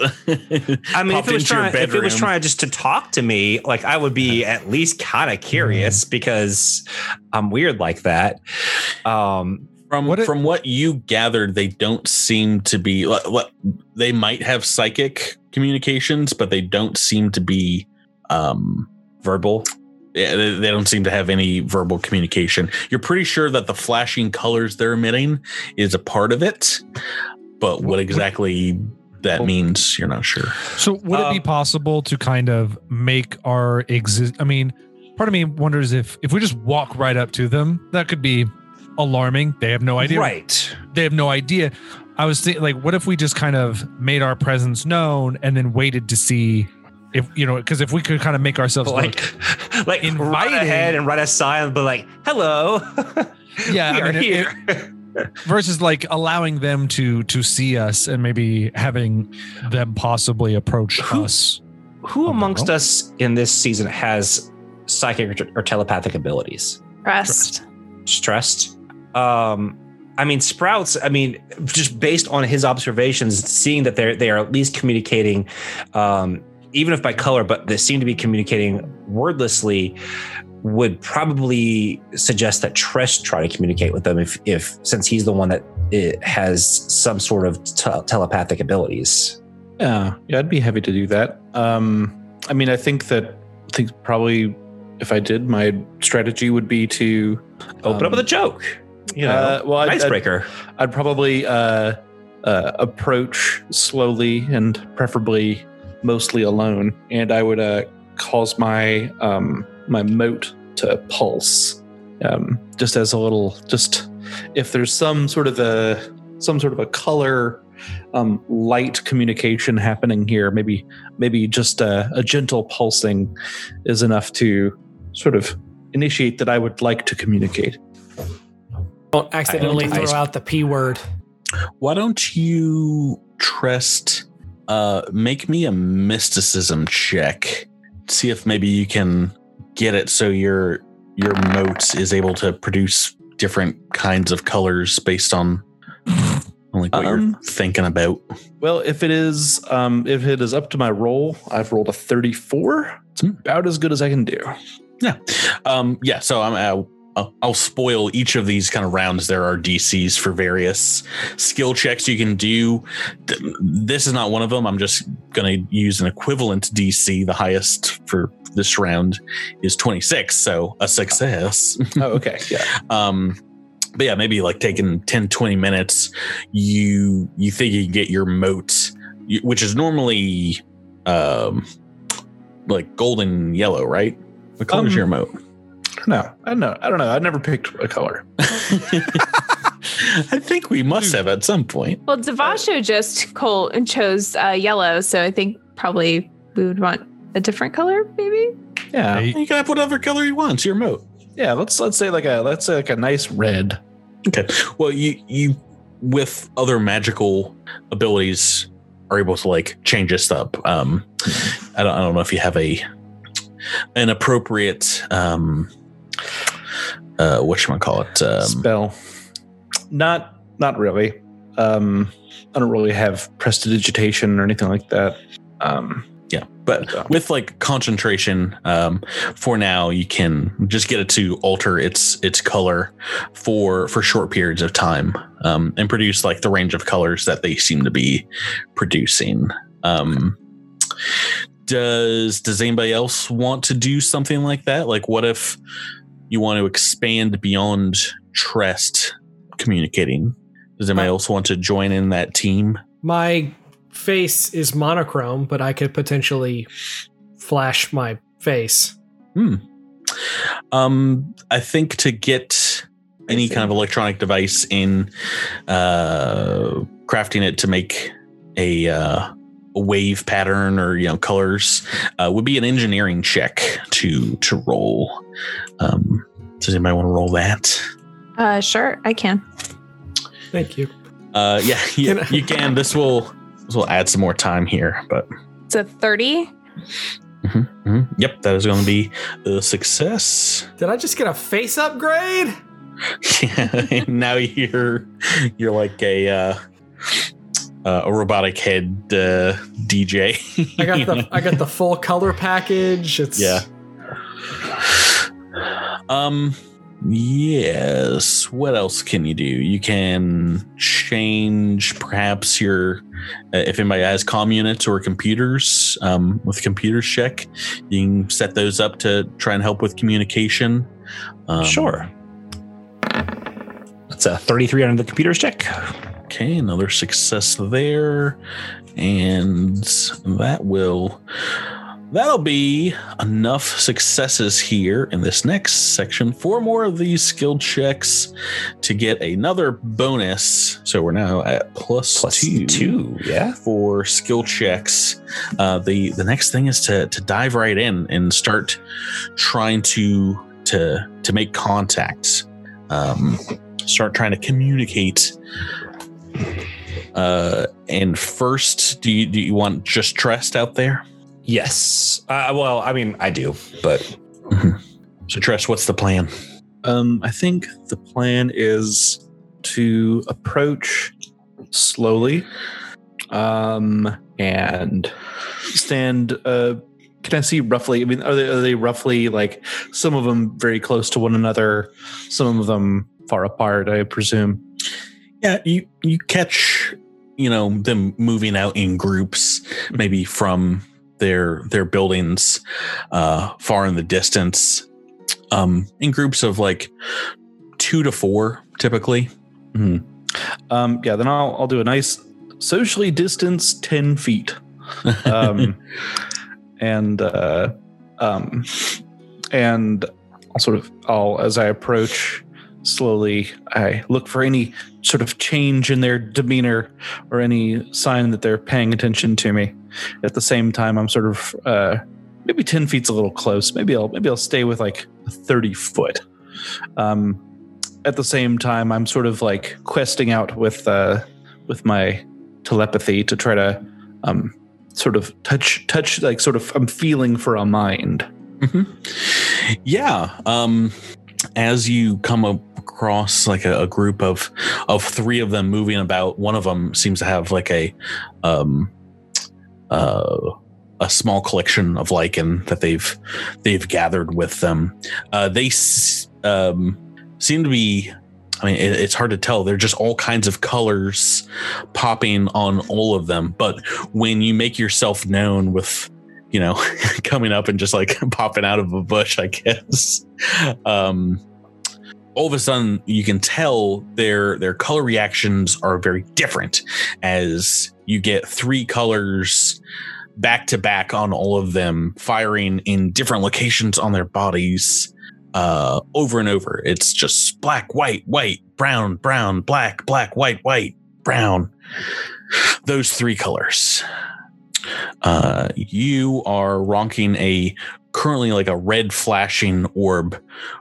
I mean, if it, was trying, if it was trying just to talk to me, like I would be at least kind of curious mm. because I'm weird like that. Um, From what, it, from what you gathered, they don't seem to be like, what, they might have psychic communications, but they don't seem to be um, verbal. Yeah, they don't seem to have any verbal communication. You're pretty sure that the flashing colors they're emitting is a part of it, but what exactly that means, you're not sure. So would uh, it be possible to kind of make our exist? I mean, part of me wonders if if we just walk right up to them, that could be alarming. They have no idea. Right. They have no idea. I was thinking, like, what if we just kind of made our presence known and then waited to see if, you know, because if we could kind of make ourselves like, look, like inviting, right ahead and write a sign, but like, hello, yeah, we I are mean, here. It, it, versus like allowing them to to see us and maybe having them possibly approach who, us. Who amongst know. us in this season has psychic or, or telepathic abilities? Trest. Trest. Um, I mean, Sprouts, I mean, just based on his observations, seeing that they they are at least communicating. Um, even if by color, but they seem to be communicating wordlessly. would probably suggest that Trest try to communicate with them if, if since he's the one that it has some sort of te- telepathic abilities. Yeah, yeah, I'd be happy to do that. Um, I mean, I think that I think probably if I did, my strategy would be to open um, up with a joke. You know, uh, well, I'd, icebreaker. I'd, I'd probably uh, uh, approach slowly and preferably mostly alone, and I would uh, cause my um, my mote to pulse, um, just as a little just if there's some sort of a some sort of a color. Um, light communication happening here. Maybe, maybe just a, a gentle pulsing is enough to sort of initiate that I would like to communicate. Don't accidentally don't, throw I, out the P word. Why don't you, Trest, uh, make me a mysticism check? See if maybe you can get it so your your motes is able to produce different kinds of colors based on. Like what um, you're thinking about. Well, if it is, um, if it is up to my roll, I've rolled a thirty-four. It's about as good as I can do. Yeah, um, yeah. So I'm, I'll, I'll spoil each of these kind of rounds. There are D Cs for various skill checks you can do. This is not one of them. I'm just going to use an equivalent D C. The highest for this round is twenty-six. So a success. Oh, okay. Yeah. um. But yeah, maybe like taking ten, twenty minutes, you you think you can get your mote, which is normally um, like golden yellow, right? What color um, is your mote? No, I don't know. I don't know. I never picked a color. I think we must have at some point. Well, Devasho just col- chose uh, yellow, so I think probably we would want a different color, maybe? Yeah. You can have whatever color you want, your mote. Yeah, let's let's say like a let's say like a nice red. Okay. Well, you you with other magical abilities are able to like change this up. Um, I don't I don't know if you have a an appropriate um, uh, whatchamacallit um, spell. Not not really. Um, I don't really have prestidigitation or anything like that. Um, Yeah, but with like concentration, um, for now you can just get it to alter its its color for for short periods of time, um, and produce like the range of colors that they seem to be producing. Um, does does anybody else want to do something like that? Like, what if you want to expand beyond Trest communicating? Does anybody else want to join in that team? My face is monochrome, but I could potentially flash my face. Hmm. Um, I think to get any kind of electronic device in, uh, crafting it to make a, uh, a wave pattern or, you know, colors, uh, would be an engineering check to to roll. Um, does anybody want to roll that? Uh, sure, I can. Thank you. Uh, yeah, you, you can. This will. So we'll add some more time here, but it's a thirty. Mm-hmm, mm-hmm. Yep, that is going to be a success. Did I just get a face upgrade? Yeah, now you're you're like a uh, uh, a robotic head uh, D J. I got the I got the full color package. It's yeah. Um. Yes. What else can you do? You can change perhaps your, uh, if anybody has comm units or computers, um, with computers check, you can set those up to try and help with communication. Um, sure. That's a thirty-three on the computers check. Okay. Another success there. And that will... That'll be enough successes here in this next section. Four more of these skill checks to get another bonus. So we're now at plus, plus two, two yeah. for skill checks. Uh, the the next thing is to to dive right in and start trying to to to make contacts. Um, start trying to communicate. Uh, and first, do you do you want just Trest out there? Yes. Uh, well, I mean, I do, but mm-hmm. So Trest, what's the plan? Um, I think the plan is to approach slowly, um, and stand uh, Can I see roughly? I mean, are they, are they roughly like some of them very close to one another, some of them far apart, I presume? Yeah, you you catch you know them moving out in groups, maybe from their their buildings, uh, far in the distance, um, in groups of like two to four typically. Mm-hmm. Um, yeah, then I'll I'll do a nice socially distanced ten feet. Um, And uh, um, and I'll sort of I'll as I approach slowly, I look for any sort of change in their demeanor or any sign that they're paying attention to me. At the same time, I'm sort of uh, maybe ten feet's a little close. Maybe I'll maybe I'll stay with like thirty foot. Um, at the same time, I'm sort of like questing out with uh, with my telepathy to try to. Um, Sort of touch, touch, like sort of. I'm feeling for a mind. Mm-hmm. Yeah. Um, as you come across like a, a group of of three of them moving about, one of them seems to have like a um, uh, a small collection of lichen that they've they've gathered with them. Uh, they s- um, seem to be. I mean, it's hard to tell. They're just all kinds of colors popping on all of them. But when you make yourself known with, you know, coming up and just like popping out of a bush, I guess, um, all of a sudden you can tell their their color reactions are very different as you get three colors back to back on all of them, firing in different locations on their bodies. Uh, over and over. It's just black, white, white, brown, brown, black, black, white, white, brown. Those three colors. Uh, you are ronking a currently like a red flashing orb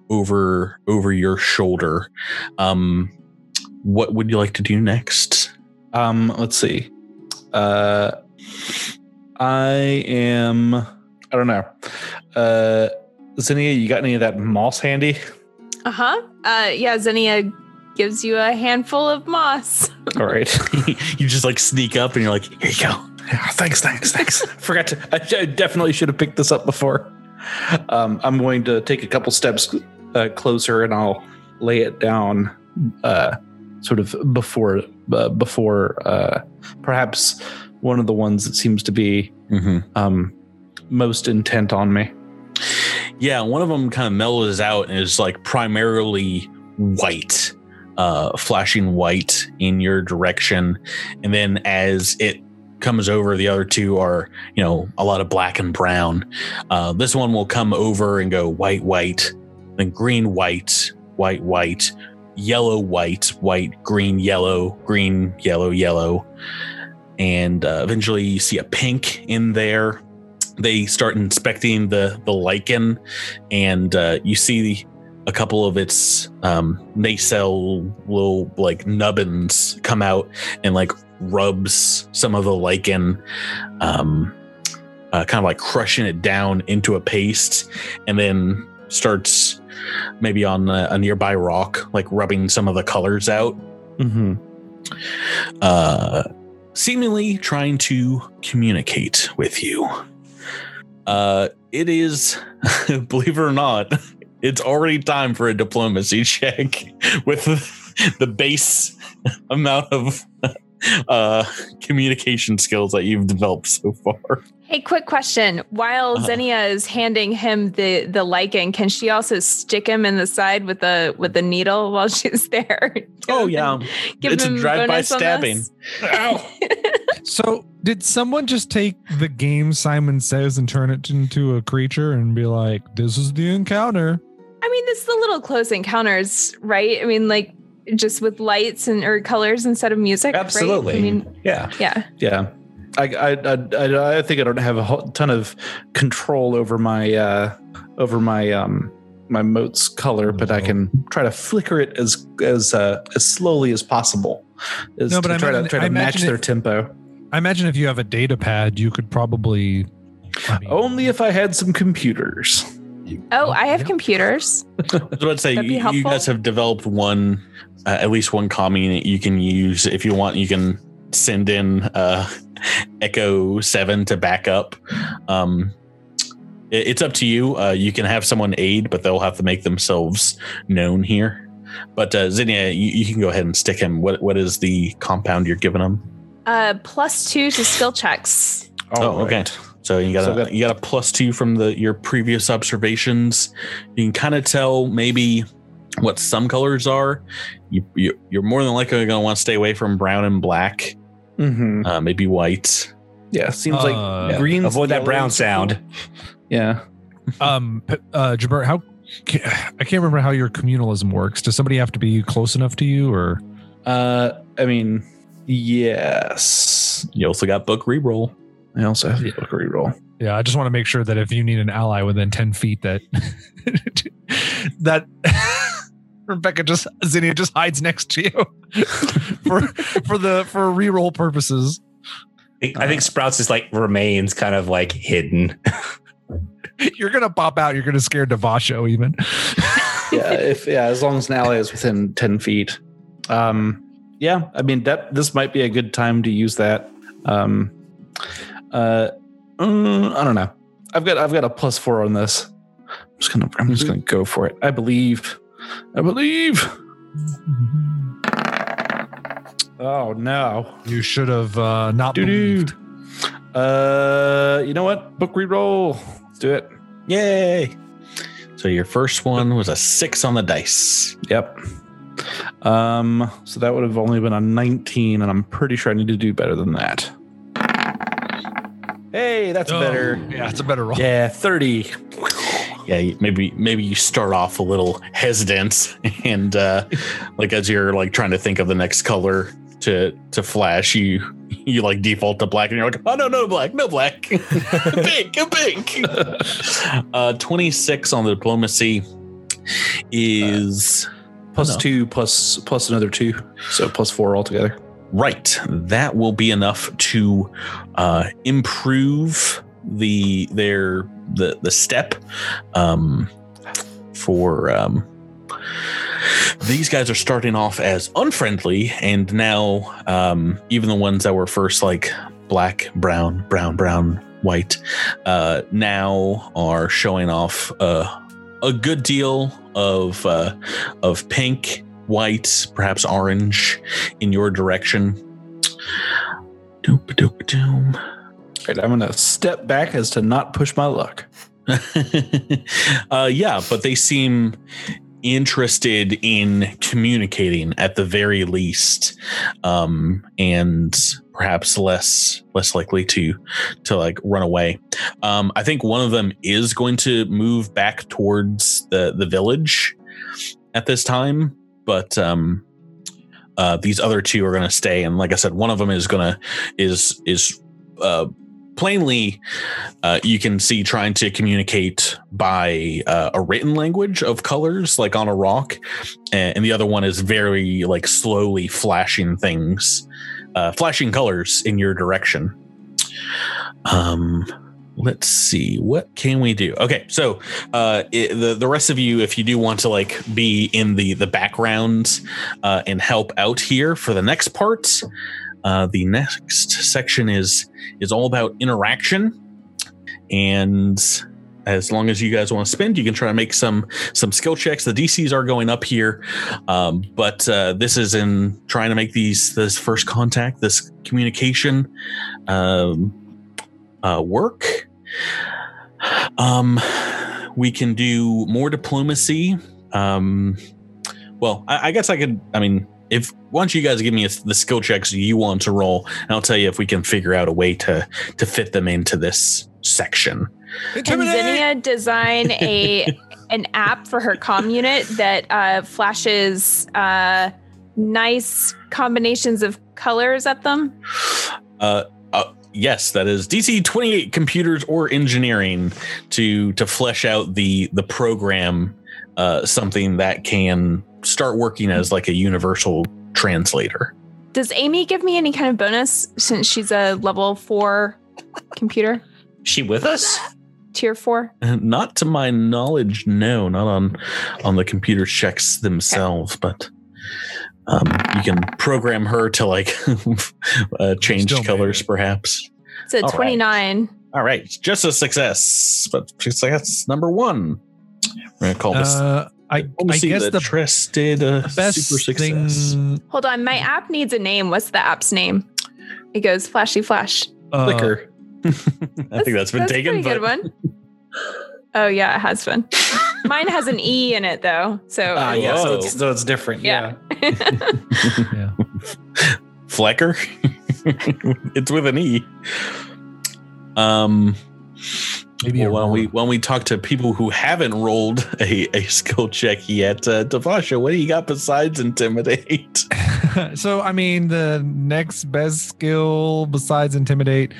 over over your shoulder. Um, what would you like to do next? Um, let's see. Uh, I am. I don't know. Uh. Zinnia, you got any of that moss handy? Uh-huh. Uh, yeah, Zinnia gives you a handful of moss. All right. You just like sneak up and you're like, here you go. Oh, thanks, thanks, thanks. Forgot to, I, I definitely should have picked this up before. Um, I'm going to take a couple steps uh, closer and I'll lay it down uh, sort of before, uh, before uh, perhaps one of the ones that seems to be mm-hmm. um, most intent on me. Yeah, one of them kind of mellows out and is like primarily white, uh, flashing white in your direction. And then as it comes over, the other two are, you know, a lot of black and brown. Uh, this one will come over and go white, white, then green, white, white, white, yellow, white, white, green, yellow, green, yellow, yellow. And uh, eventually you see a pink in there. They start inspecting the, the lichen, and uh, you see a couple of its um, nacelle little like nubbins come out and like rubs some of the lichen, um, uh, kind of like crushing it down into a paste, and then starts maybe on a, a nearby rock, like rubbing some of the colors out. Mm-hmm. Uh, seemingly trying to communicate with you. Uh, it is, believe it or not, it's already time for a diplomacy check with the base amount of uh, communication skills that you've developed so far. Hey, quick question. While uh-huh. Zinnia is handing him the, the lichen, can she also stick him in the side with a with a needle while she's there? Oh, yeah. Give it's him a drive-by stabbing. Ow. So did someone just take the game Simon Says and turn it into a creature and be like, this is the encounter? I mean, it's the little close encounters, right? I mean, like just with lights and or colors instead of music. Absolutely. Right? I mean, yeah. Yeah. Yeah. I, I, I, I think I don't have a whole ton of control over my uh, over my um, my mote's color, but I can try to flicker it as as uh, as slowly as possible. As no, but to I try imagine, to try to match their if, tempo. I imagine if you have a data pad, you could probably. I mean, only if I had some computers. Oh, I have computers. I was about to say, you, you guys have developed one, uh, at least one commie that you can use if you want. You can send in. Uh, Echo seven to back up um, It's up to you. Uh, you can have someone aid, but they'll have to make themselves known here. But uh, Zinnia, you, you can go ahead and stick him. What What is the compound you're giving him? Uh, plus two to skill checks. Oh, oh right. Okay. So you got so a, that- you got a plus two from the your previous observations. You can kind of tell maybe what some colors are. You, you you're more than likely going to want to stay away from brown and black. Mm-hmm. Uh, maybe white. Yeah, seems uh, like green. Avoid that brown sound. Yeah. Um, uh, Jabert, how I can't remember how your communalism works. Does somebody have to be close enough to you, or? Uh, I mean, yes. You also got book reroll. I also have yeah. book reroll. Yeah, I just want to make sure that if you need an ally within ten feet, that that. Rebecca just Zinnia just hides next to you for for the for reroll purposes. I think Sprouts is like remains kind of like hidden. You're gonna pop out. You're gonna scare Devasho even. yeah, if yeah, as long as an ally is within ten feet. Um, yeah, I mean that this might be a good time to use that. Um, uh, mm, I don't know. I've got I've got a plus four on this. I'm just gonna I'm just gonna go for it. I believe. I believe. Oh no! You should have uh, not Doo-doo. believed. Uh, you know what? Book reroll. Let's do it. Yay! So your first one was a six on the dice. Yep. Um. So that would have only been a nineteen, and I'm pretty sure I need to do better than that. Hey, that's oh, better. Yeah, that's a better roll. Yeah, thirty. Yeah, maybe maybe you start off a little hesitant, and uh, like as you're like trying to think of the next color to to flash, you you like default to black, and you're like, oh no, no black, no black, pink, pink. uh, twenty-six on the diplomacy is uh, plus no. two plus plus another two, so plus four altogether. Right, that will be enough to uh, improve the their. The, the step um, for um, these guys are starting off as unfriendly, and now um, even the ones that were first like black, brown, brown, brown, white uh, now are showing off uh, a good deal of uh, of pink, white, perhaps orange in your direction. Doop doop doom. Right, I'm going to step back as to not push my luck. uh, yeah, but they seem interested in communicating at the very least, um, and perhaps less less likely to to like run away. Um, I think one of them is going to move back towards the the village at this time, but. Um, uh, these other two are going to stay, and like I said, one of them is going to is is. Uh, plainly uh, you can see trying to communicate by uh, a written language of colors like on a rock, and, and the other one is very like slowly flashing things uh, flashing colors in your direction. Um, let's see, what can we do? Okay, so uh, it, the, the rest of you, if you do want to like be in the, the background uh, and help out here for the next part. Uh, the next section is is all about interaction, and as long as you guys want to spend, you can try to make some some skill checks. The D Cs are going up here, um, but uh, this is in trying to make these this first contact, this communication um, uh, work. Um, we can do more diplomacy. Um, well, I, I guess I could. I mean. If why don't you guys give me a, the skill checks you want to roll, and I'll tell you if we can figure out a way to to fit them into this section. Can Zinnia design a an app for her comm unit that uh, flashes uh, nice combinations of colors at them? Uh, uh, yes, that is D C twenty-eight computers or engineering to to flesh out the the program, uh, something that can. Start working as like a universal translator. Does Amy give me any kind of bonus since she's a level four computer? She with us? Tier four? Not to my knowledge, no. Not on on the computer checks themselves, okay. But um, you can program her to like uh, change colors, maybe. Perhaps. It's a All twenty-nine. Right. All right, just a success, but success number one. We're gonna call this. Uh, I, I guess the, the Trest did a best super success. Thing. Hold on, my app needs a name. What's the app's name? It goes flashy flash. Uh, Flicker. I think that's been that's taken. That's a pretty but... good one. Oh yeah, it has been. Mine has an E in it though, so uh, yeah, so it's, so it's different. Yeah. Yeah. Flecker. It's with an E. Um, maybe well, when we when we talk to people who haven't rolled a, a skill check yet, uh, Devasho, what do you got besides intimidate? So I mean, the next best skill besides intimidate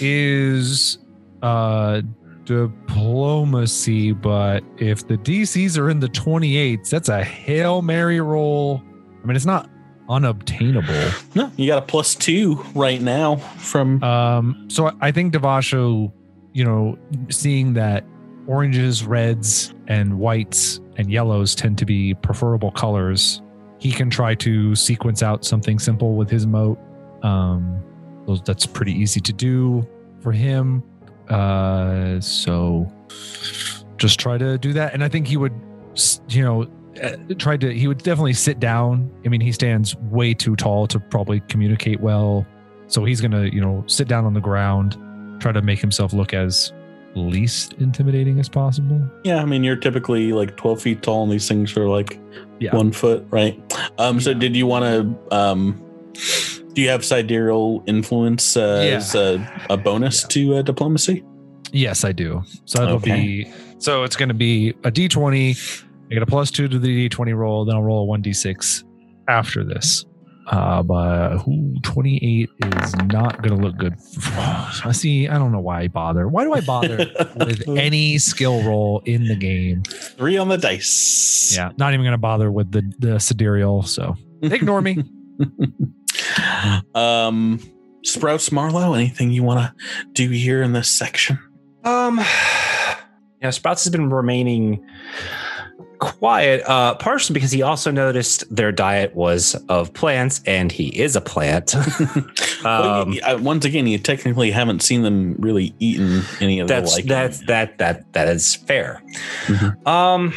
is uh, diplomacy. But if the D Cs are in the twenty-eights, that's a Hail Mary roll. I mean, it's not unobtainable. No, you got a plus two right now from um so I think Devasho, you know, seeing that oranges, reds, and whites and yellows tend to be preferable colors, he can try to sequence out something simple with his mote. Um that's pretty easy to do for him, uh so just try to do that. And I think he would, you know, Uh, tried to he would definitely sit down. I mean, he stands way too tall to probably communicate well, so he's gonna, you know, sit down on the ground, try to make himself look as least intimidating as possible. Yeah, I mean, you're typically like twelve feet tall and these things are like yeah. one foot, right? um yeah. So did you want to um do you have sidereal influence uh, yeah. as a, a bonus yeah. to uh, diplomacy? Yes, I do. So that'll okay. be so it's going to be a d twenty. I get a plus two to the d twenty roll, then I'll roll a one d six after this. Uh, but ooh, twenty-eight is not going to look good. I see. I don't know why I bother. Why do I bother with any skill roll in the game? Three on the dice. Yeah, not even going to bother with the, the sidereal, so ignore me. um, Sprouts Marla, anything you want to do here in this section? Um, yeah, Sprouts has been remaining quiet, uh, partially because he also noticed their diet was of plants, and he is a plant. um, well, you, uh, once again, you technically haven't seen them really eaten any of that's, the like. That's that that that is fair. Mm-hmm. Um,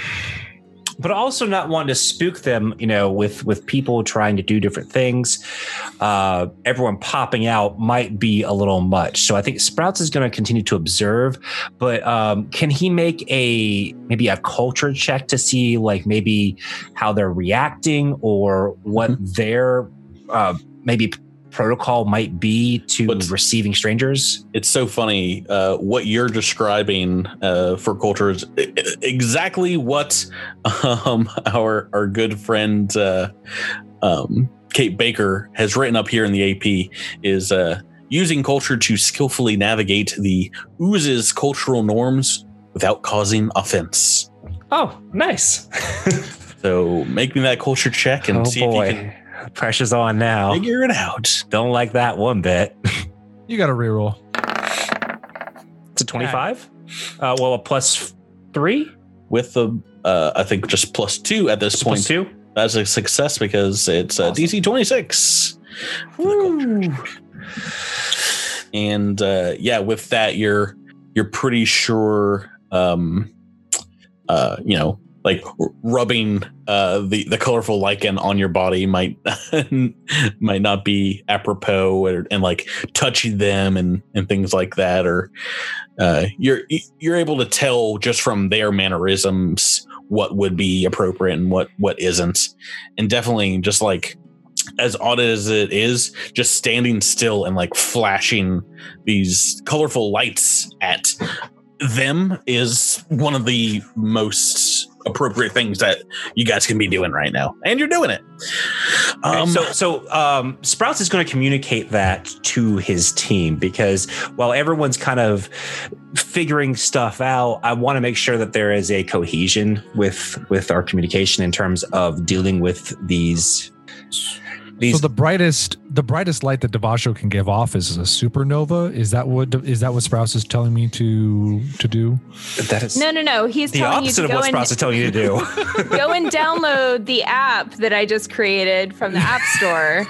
but also not wanting to spook them, you know, with with people trying to do different things. Uh, everyone popping out might be a little much. So I think Sprouts is going to continue to observe, but um, can he make a maybe a culture check to see like maybe how they're reacting or what mm-hmm. their uh, maybe protocol might be to but receiving strangers? It's so funny. Uh, what you're describing uh, for culture is exactly what um, our our good friend uh, um, Kate Baker has written up here in the A P is uh, using culture to skillfully navigate the ooze's cultural norms without causing offense. Oh, nice. So make me that culture check and oh, see boy. if you can. Pressure's on now. Figure it out. Don't like that one bit. You got a reroll. It's a twenty-five. Uh, well, a plus three with the uh, I think just plus two at this just point. Plus two. That's a success because it's awesome. uh, D C twenty-six. And uh, yeah, with that, you're you're pretty sure. Um, uh, you know. Like rubbing uh, the the colorful lichen on your body might might not be apropos, or, and like touching them and, and things like that, or uh, you're you're able to tell just from their mannerisms what would be appropriate and what what isn't, and definitely just like as odd as it is, just standing still and like flashing these colorful lights at them is one of the most appropriate things that you guys can be doing right now, and you're doing it. Um, so, so um, Sprouts is going to communicate that to his team, because while everyone's kind of figuring stuff out, I want to make sure that there is a cohesion with with our communication in terms of dealing with these. These so the brightest, the brightest light that Devasho can give off is a supernova. Is that what is that what Sprouts is telling me to to do? That is no, no, no. He's the telling opposite you to of what Sprouts is telling you to do. Go and download the app that I just created from the App Store.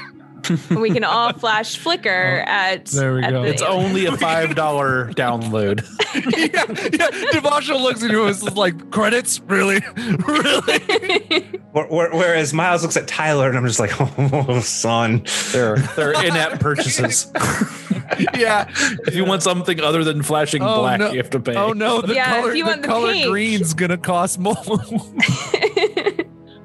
We can all flash Flickr oh, at. There we at go. The it's only a five dollar download. yeah, yeah. Devasho looks at you and is like, credits? Really? Really? Whereas Miles looks at Tyler and I'm just like, oh, son. They're, they're in-app purchases. yeah. If you want something other than flashing oh, black, no. you have to pay. Oh, no. The yeah, color, the color the green's going to cost more.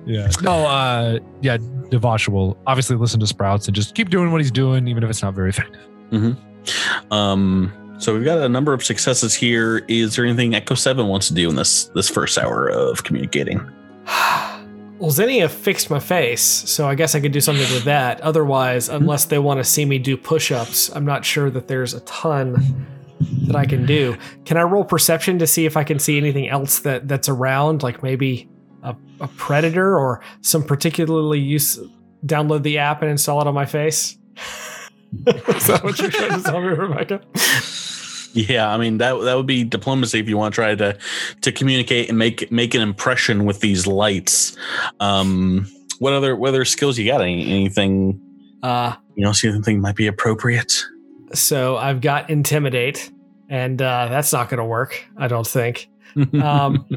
yeah. No, uh, yeah. Devasho will obviously listen to Sprouts and just keep doing what he's doing, even if it's not very effective. Mm-hmm. Um, so we've got a number of successes here. Is there anything Echo seven wants to do in this this first hour of communicating? Well, Zinnia fixed my face, so I guess I could do something with that. Otherwise, unless they want to see me do push-ups, I'm not sure that there's a ton that I can do. Can I roll perception to see if I can see anything else that, that's around? Like maybe... A, a predator or some particularly use download the app and install it on my face. Is that what you're trying to tell me, Rebecca? Yeah, I mean that that would be diplomacy if you want to try to to communicate and make make an impression with these lights. Um, what other what other skills you got? Any, anything uh, you know, see anything might be appropriate? So I've got intimidate, and uh, that's not going to work, I don't think. um,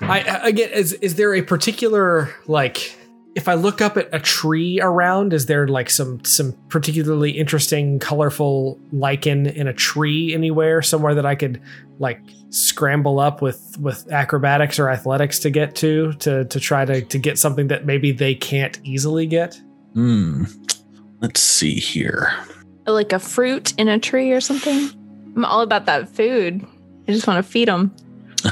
I again, is is there a particular, like, if I look up at a tree around, is there like some some particularly interesting, colorful lichen in a tree anywhere, somewhere that I could like scramble up with with acrobatics or athletics to get to to to try to to get something that maybe they can't easily get? Hmm. Let's see here. Like a fruit in a tree or something. I'm all about that food. I just want to feed them.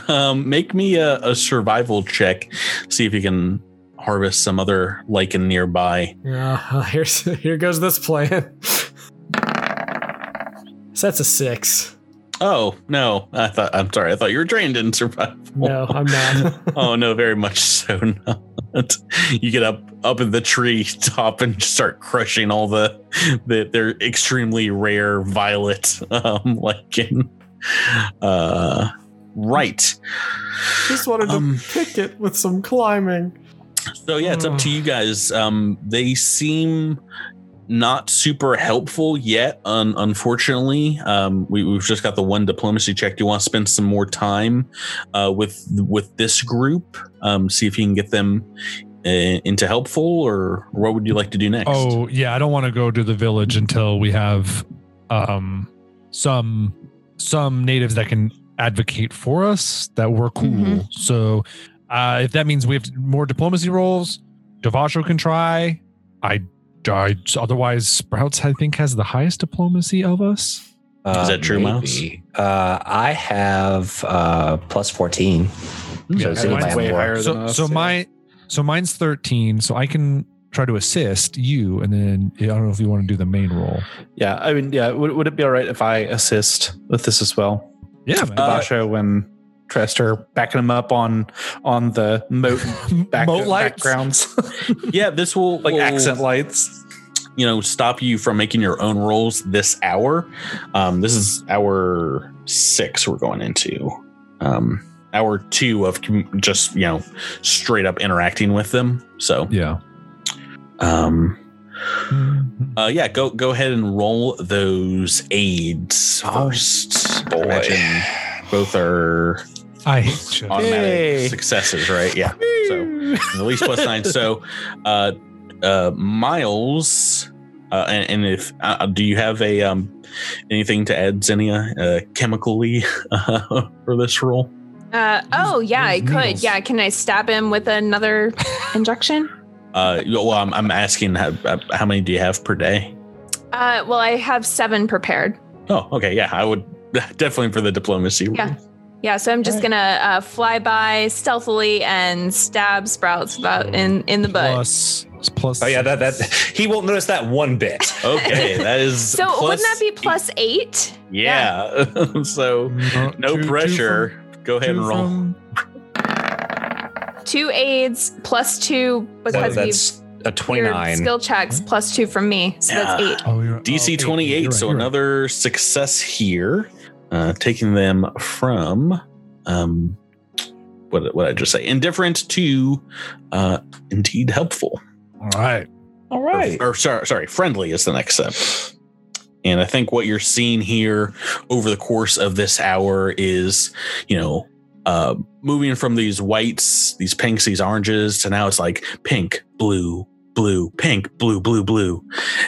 Um, make me a, a survival check. See if you can harvest some other lichen nearby. Uh, here's, here goes this plan. So that's a six. Oh, no. I thought, I'm sorry. I thought you were trained in survival. No, I'm not. Oh, no, very much so not. You get up, up in the tree top and start crushing all the, the their extremely rare violet um, lichen. Uh... Right. Just wanted to um, pick it with some climbing. So yeah, it's up to you guys. Um, they seem not super helpful yet, un- unfortunately. Um, we, we've just got the one diplomacy check. Do you want to spend some more time uh, with with this group? Um, see if you can get them uh, into helpful, or what would you like to do next? Oh yeah, I don't want to go to the village until we have um, some some natives that can advocate for us that we're cool. Mm-hmm. So uh, if that means we have more diplomacy roles, Devasho can try. I, I otherwise Sprouts I think has the highest diplomacy of us. Uh, Is that true, Miles? Uh, I have uh, plus fourteen. Yeah, so mine's way higher than us. So my so mine's thirteen. So I can try to assist you, and then I don't know if you want to do the main role. Yeah, I mean, yeah. Would would it be all right if I assist with this as well? Yeah, Devasho uh, and Trest are backing him up on on the moat, back, moat lights. Backgrounds. Yeah, this will like will, accent lights. You know, stop you from making your own rolls this hour. Um, this is hour six we're going into. Um, hour two of com- just you know straight up interacting with them. So yeah. Um. Uh, yeah, go go ahead and roll those aids first. Oh, boy. Imagine both are I automatic Yay. successes, right? Yeah. So at least plus nine. So, uh, uh, Miles, uh, and, and if uh, do you have a um, anything to add, Zinnia, uh, chemically uh, for this roll? Uh, oh yeah, I could. Yeah, can I stab him with another injection? Uh, well, I'm, I'm asking how, how many do you have per day? Uh, well, I have seven prepared. Oh, okay. Yeah, I would definitely for the diplomacy. Yeah. Yeah. So I'm just right. going to uh, fly by stealthily and stab Sprouts about in, in the butt. Plus, plus. Oh, yeah. That, that he won't notice that one bit. Okay. That is. So plus wouldn't that be plus eight? eight? Yeah. yeah. So Not no two, pressure. Two from, Go ahead and roll. From. Two aids plus two because so that's we've a twenty-nine skill checks plus two from me, so yeah. that's eight. Oh, you're, D C oh, eight. twenty-eight, right, so another right. success here, uh, taking them from um, what what I just say, indifferent to uh, indeed helpful. All right, All right. Or, or sorry, sorry, friendly is the next step. And I think what you're seeing here over the course of this hour is, you know, uh, moving from these whites, these pinks, these oranges, to now it's like pink, blue, blue, pink, blue, blue, blue.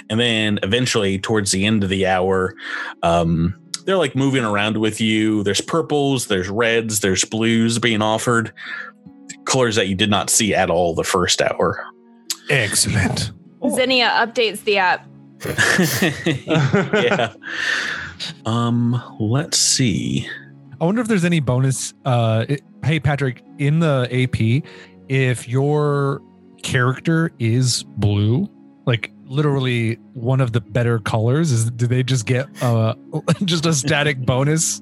And then eventually towards the end of the hour, um, they're like moving around with you. There's purples, there's reds, there's blues being offered. Colors that you did not see at all the first hour. Excellent. Zinnia updates the app. Yeah. Um, let's see. I wonder if there's any bonus. Uh, it, hey, Patrick, in the A P, if your character is blue, like literally one of the better colors, is do they just get uh, just a static bonus?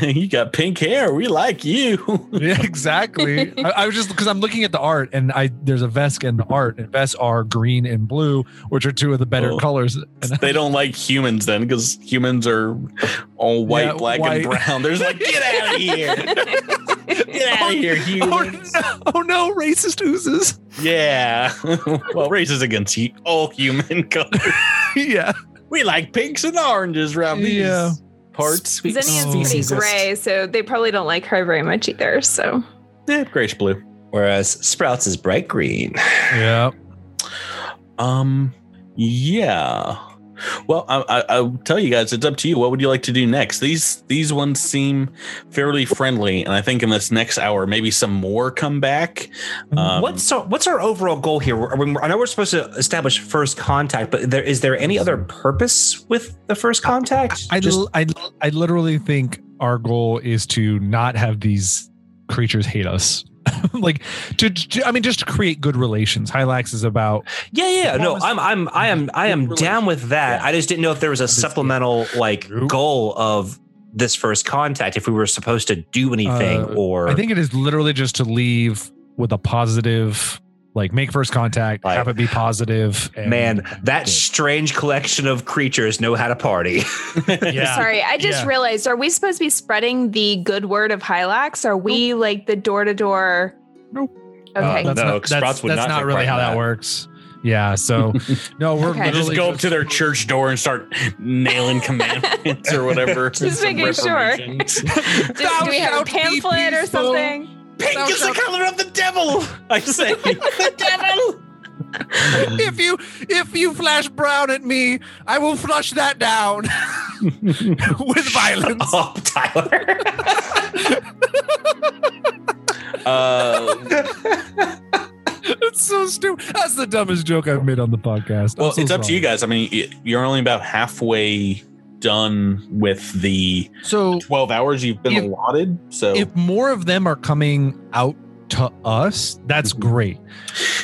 You got pink hair. We like you. Yeah, exactly. I, I was just because I'm looking at the art, and I there's a Vesk in the art, and Vesk are green and blue, which are two of the better oh, colors. And they don't like humans then, because humans are all white, yeah, black, white. and brown. They're just like, get out of here. Get out of here, humans. Oh no, oh, no racist oozes. Yeah. Well, racist against he- all human colors. Yeah. We like pinks and oranges around these. Yeah. Parts. Zinnia's oh. pretty gray, so they probably don't like her very much either. So, yeah, grayish blue. Whereas Sprouts is bright green. Yeah. Um. Yeah. Well, I, I, I'll tell you guys, it's up to you. What would you like to do next? These these ones seem fairly friendly, and I think in this next hour, maybe some more come back. Um, what's our, what's our overall goal here? I mean, I know we're supposed to establish first contact, but there, is there any other purpose with the first contact? I, I, Just, I, I literally think our goal is to not have these creatures hate us. Like to, to, I mean, just to create good relations. Hylax is about. Yeah, yeah. No, I'm, I'm, I am, I am down with that. Yeah. I just didn't know if there was a supplemental like goal of this first contact, if we were supposed to do anything, uh, or I think it is literally just to leave with a positive. Like, make first contact, like, have it be positive. And man, that strange collection of creatures know how to party. Yeah. Sorry, I just yeah. realized, are we supposed to be spreading the good word of Hylax? Are we, nope. like, the door-to-door? Nope. Okay. Uh, that's no, not, that's, that's not, not really how that, that works. Yeah, so, no, we're okay. Just go up to their church door and start nailing commandments or whatever. Just making sure. do, do we have a pamphlet or something? Pink so is the color of the devil, I say. The devil. If you if you flash brown at me, I will flush that down with violence. Shut up, Tyler. uh, it's so stupid. That's the dumbest joke I've made on the podcast. Well, so it's wrong. Up to you guys. I mean, it, you're only about halfway done with the so twelve hours you've been if, allotted. So if more of them are coming out to us, that's mm-hmm. great.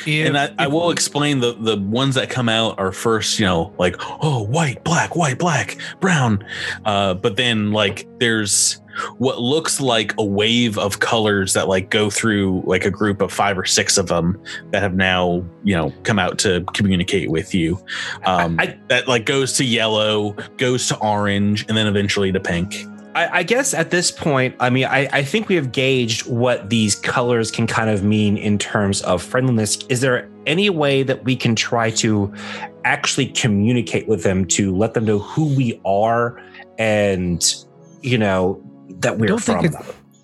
If, and I, I will we, explain the the ones that come out are first, you know, like oh white, black, white, black, brown. Uh, but then like there's what looks like a wave of colors that like go through like a group of five or six of them that have now, you know, come out to communicate with you. Um, I, I, that like goes to yellow, goes to orange, and then eventually to pink. I, I guess at this point, I mean, I, I think we have gauged what these colors can kind of mean in terms of friendliness. Is there any way that we can try to actually communicate with them to let them know who we are and, you know, that we're from it,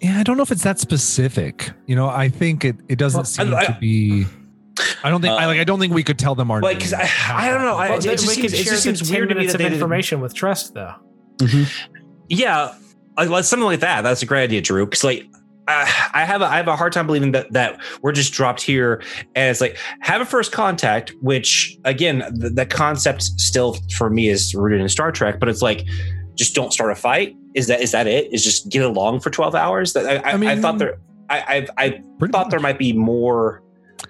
yeah I don't know if it's that specific, you know. I think it it doesn't well, seem I, to be I don't think uh, I like I don't think we could tell them our like I, I don't know well, I, it, it just seems, it just seems weird to me that they information didn't. With Trest though mm-hmm. yeah like, something like that. That's a great idea, Drew, because like uh, I have a, I have a hard time believing that that we're just dropped here and it's like have a first contact, which again the, the concept still for me is rooted in Star Trek, but it's like just don't start a fight. Is that is that it? Is just get along for twelve hours? That I, I, I mean, I thought there, I I, I thought much. There might be more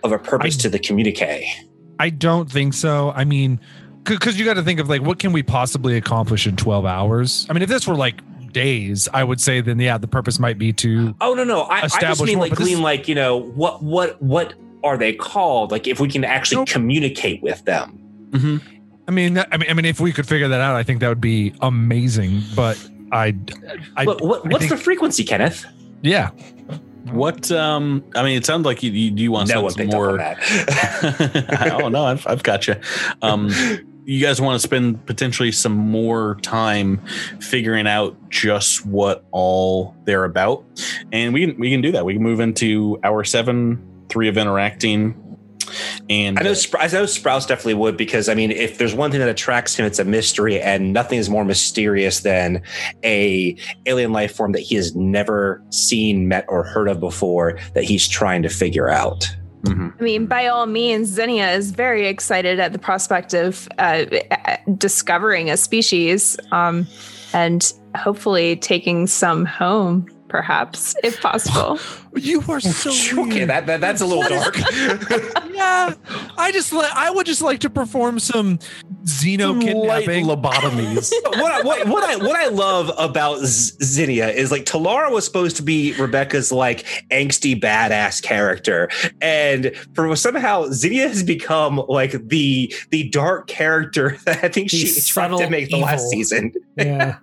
of a purpose I, to the communique. I don't think so. I mean, because you got to think of like what can we possibly accomplish in twelve hours? I mean, if this were like days, I would say then yeah, the purpose might be to. Oh no no, I, I just mean more, like glean like you know what what what are they called? Like if we can actually nope. communicate with them. Mm-hmm. I mean, I mean, I mean, if we could figure that out, I think that would be amazing. But I, I, what, what's I think, the frequency, Kenneth? Yeah, What, um, I mean, it sounds like you, you, you want no something more. Oh, no, I've, I've got you. Um, you guys want to spend potentially some more time figuring out just what all they're about. And we can, we can do that. We can move into hour seven, three of interacting. And I know, Spr- I know Sprouts definitely would, because I mean, if there's one thing that attracts him, it's a mystery, and nothing is more mysterious than a alien life form that he has never seen, met, or heard of before that he's trying to figure out. Mm-hmm. I mean, by all means, Zinnia is very excited at the prospect of uh, discovering a species, um, and hopefully taking some home. Perhaps, if possible. You are so okay. Weird. That, that that's a little dark. Yeah, I just li- I would just like to perform some xeno kidnapping lobotomies. what, I, what what I what I love about Z- Zinnia is, like, Talara was supposed to be Rebecca's, like, angsty badass character, and for somehow Zinnia has become, like, the the dark character that I think the she tried to make evil. The last season. Yeah.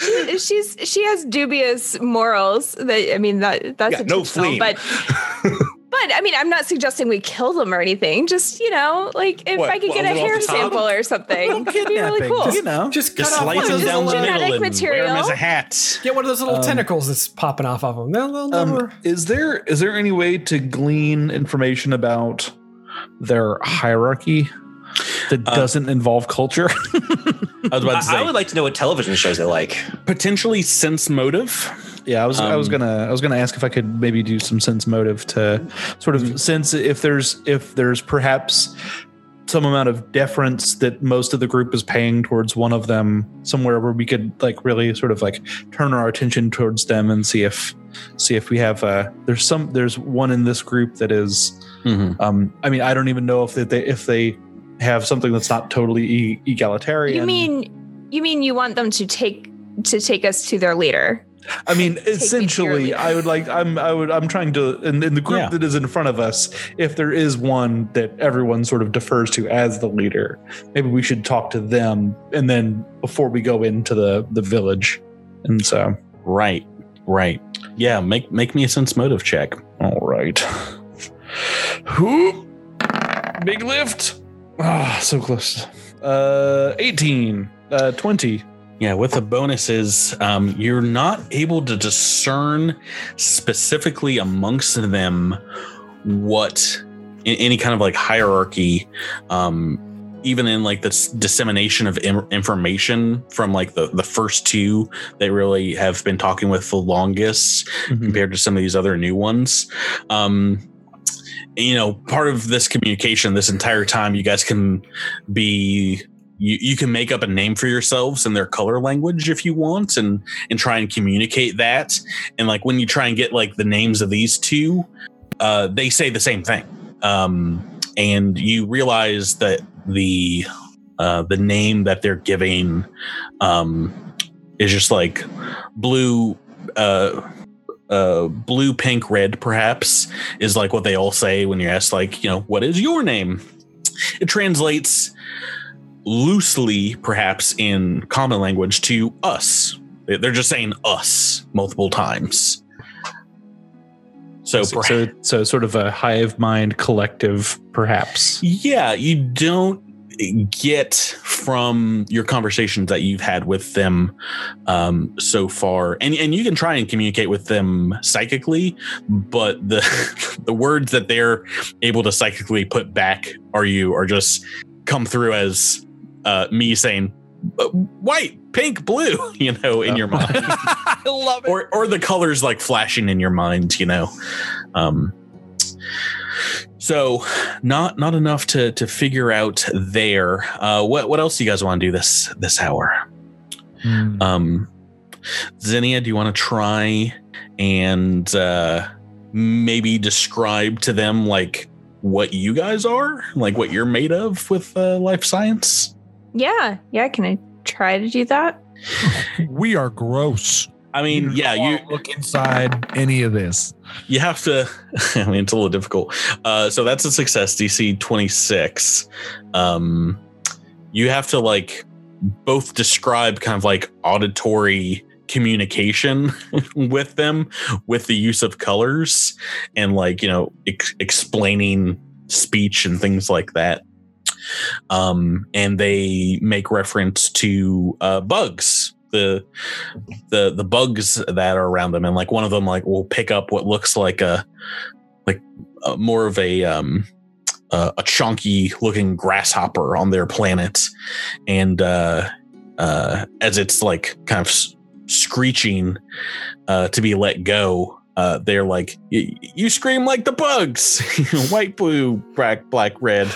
She, she's she has dubious morals. That I mean that that's yeah, no fleeing. But but I mean, I'm not suggesting we kill them or anything. Just, you know, like, if what, I could what, get a hair sample or something, it'd be really cool. Just, you know, just, just cut off one of those down little genetic material. Wear them as a hat. Get one of those little um, tentacles that's popping off of them. They'll, they'll um, never... Is there is there any way to glean information about their hierarchy that doesn't um, involve culture? I was about to say, I would like to know what television shows they like. Potentially sense motive. Yeah, I was um, I was gonna I was gonna ask if I could maybe do some sense motive to sort of mm-hmm. sense if there's if there's perhaps some amount of deference that most of the group is paying towards one of them, somewhere where we could, like, really sort of, like, turn our attention towards them and see if see if we have uh there's some there's one in this group that is mm-hmm. um I mean I don't even know if that they if they have something that's not totally e- egalitarian. You mean, you mean you want them to take to take us to their leader? I mean, essentially, me I would like. I'm. I would. I'm trying to. In, in the group yeah. that is in front of us, if there is one that everyone sort of defers to as the leader, maybe we should talk to them, and then before we go into the the village. And so, right, right, yeah. Make make me a sense motive check. All right. Who? Big lift. Ah, oh, so close. Uh, eighteen, uh, twenty. Yeah, with the bonuses, um, you're not able to discern specifically amongst them what in any kind of, like, hierarchy, um, even in, like, this dissemination of im- information from, like, the, the first two they really have been talking with the longest mm-hmm. compared to some of these other new ones. Um, You know, part of this communication this entire time, you guys can be you, you can make up a name for yourselves in their color language if you want, and and try and communicate that. And, like, when you try and get, like, the names of these two, uh, they say the same thing. Um, and you realize that the uh, the name that they're giving um, is just, like, blue. Uh, Uh, blue, pink, red, perhaps, is, like, what they all say when you're asked, like, you know, what is your name? It translates loosely, perhaps, in common language to us. They're just saying us multiple times. So, so, perhaps, so, so sort of a hive mind collective, perhaps. Yeah, you don't get from your conversations that you've had with them um, so far. And and you can try and communicate with them psychically, but the the words that they're able to psychically put back are you are just come through as uh, me saying white, pink, blue, you know, in oh. your mind. I love it. Or, or the colors, like, flashing in your mind, you know. Um So not not enough to, to figure out there. Uh, what what else do you guys want to do this this hour? Mm. Um, Zinnia, do you want to try and uh, maybe describe to them, like, what you guys are? Like, what you're made of with uh, life science? Yeah. Yeah. Can I try to do that? We are gross. I mean, you yeah, you look inside any of this. You have to. I mean, it's a little difficult. Uh, so that's a success. D C twenty-six. Um, you have to, like, both describe kind of, like, auditory communication with them with the use of colors and, like, you know, ex- explaining speech and things like that. Um, and they make reference to uh, bugs, the the the bugs that are around them, and like one of them like will pick up what looks like a like a, more of a um, a, a chunky looking grasshopper on their planet, and uh, uh, as it's like kind of s- screeching uh, to be let go. Uh, they're like, you scream like the bugs. White, blue, black, black, red.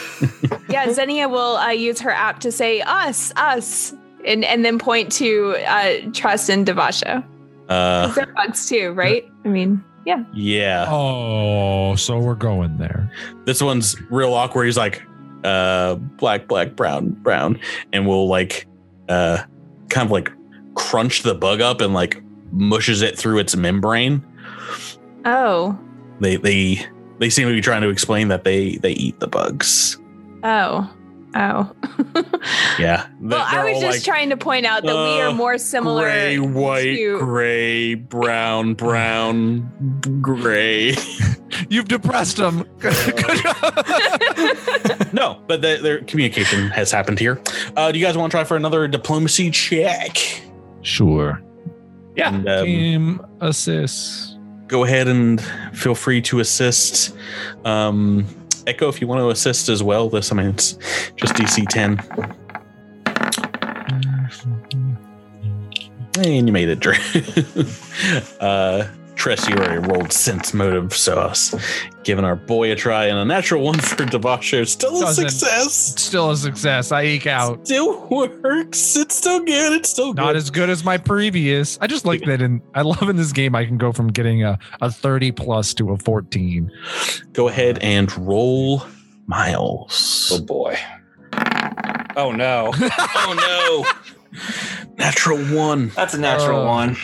Yeah, Zinnia will uh, use her app to say us, us, and, and then point to uh, Trest and Devasho. Uh, they're bugs too, right? I mean, yeah. Yeah. Oh, so we're going there. This one's real awkward. He's like, uh, black, black, brown, brown. And we'll like uh, kind of like crunch the bug up and like mushes it through its membrane. Oh, they they they seem to be trying to explain that they they eat the bugs. Oh, oh, yeah. Well, I was just like, trying to point out that uh, we are more similar. Gray, white, to- gray, brown, brown, gray. You've depressed them. No, but the, their communication has happened here. Uh, do you guys want to try for another diplomacy check? Sure. Yeah. And, um, team assists. Go ahead and feel free to assist. Um, Echo, if you want to assist as well. This, I mean, it's just D C ten. And you made it, Dre. uh, Trest, you already rolled sense motive, so I was giving our boy a try, and a natural one for Devasho. Still Doesn't, a success. Still a success. I eke out. Still works. It's still good. It's still good. Not as good as my previous. I just like that, and I love in this game I can go from getting a, a thirty plus to a fourteen. Go ahead and roll Miles. Oh boy. Oh no. Oh no. Natural one. That's a natural uh, one.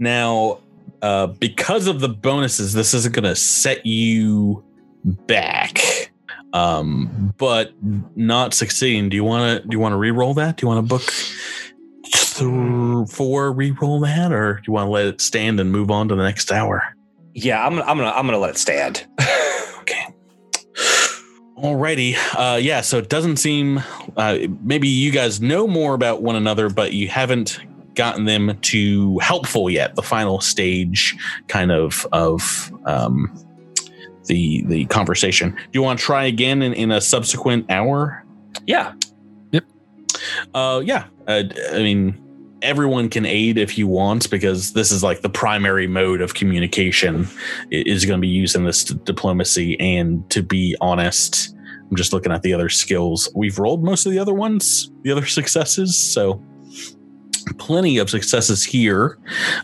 Now. Uh, because of the bonuses, this isn't going to set you back. Um, but not succeeding. Do you want to? Do you want to re-roll that? Do you want to book th- four re-roll that, or do you want to let it stand and move on to the next hour? Yeah, I'm. I'm gonna. I'm gonna let it stand. Okay. Alrighty. Uh, yeah. So it doesn't seem. Uh, maybe you guys know more about one another, but you haven't gotten them to helpful yet, the final stage kind of of um the the conversation. Do you want to try again in, in a subsequent hour? Yeah. Yep. Uh yeah. Uh, I mean, everyone can aid if you want, because this is like the primary mode of communication is going to be used in this diplomacy. And to be honest, I'm just looking at the other skills. We've rolled most of the other ones, the other successes, so plenty of successes here.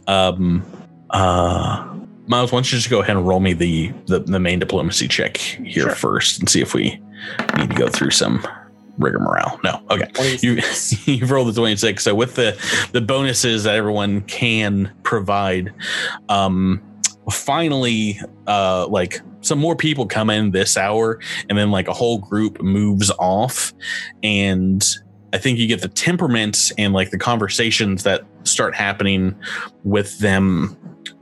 Um, uh, Miles, why don't you just go ahead and roll me the, the, the main diplomacy check here sure. first and see if we need to go through some rigmarole. No. Okay. You, you've rolled the twenty-six. So with the, the bonuses that everyone can provide, um, finally, uh, like some more people come in this hour, and then like a whole group moves off, and I think you get the temperaments and like the conversations that start happening with them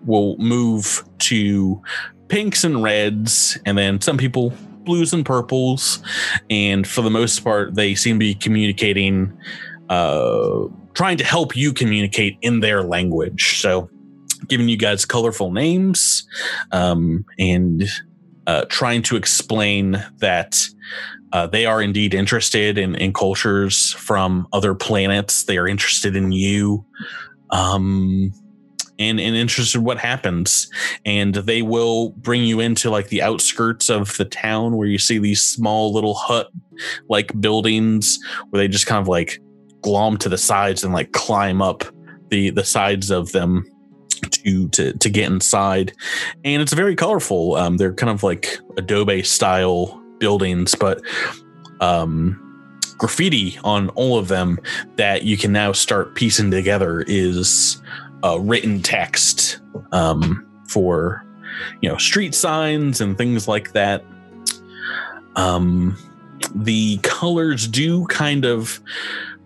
will move to pinks and reds, and then some people blues and purples. And for the most part, they seem to be communicating, uh, trying to help you communicate in their language. So giving you guys colorful names, um, and uh, trying to explain that Uh, they are indeed interested in, in cultures from other planets. They are interested in you, um, and, and interested in what happens. And they will bring you into like the outskirts of the town, where you see these small little hut like buildings where they just kind of like glom to the sides and like climb up the, the sides of them to, to, to get inside. And it's very colorful. Um, they're kind of like adobe style buildings, but um graffiti on all of them that you can now start piecing together is uh written text, um for, you know, street signs and things like that. Um the colors do kind of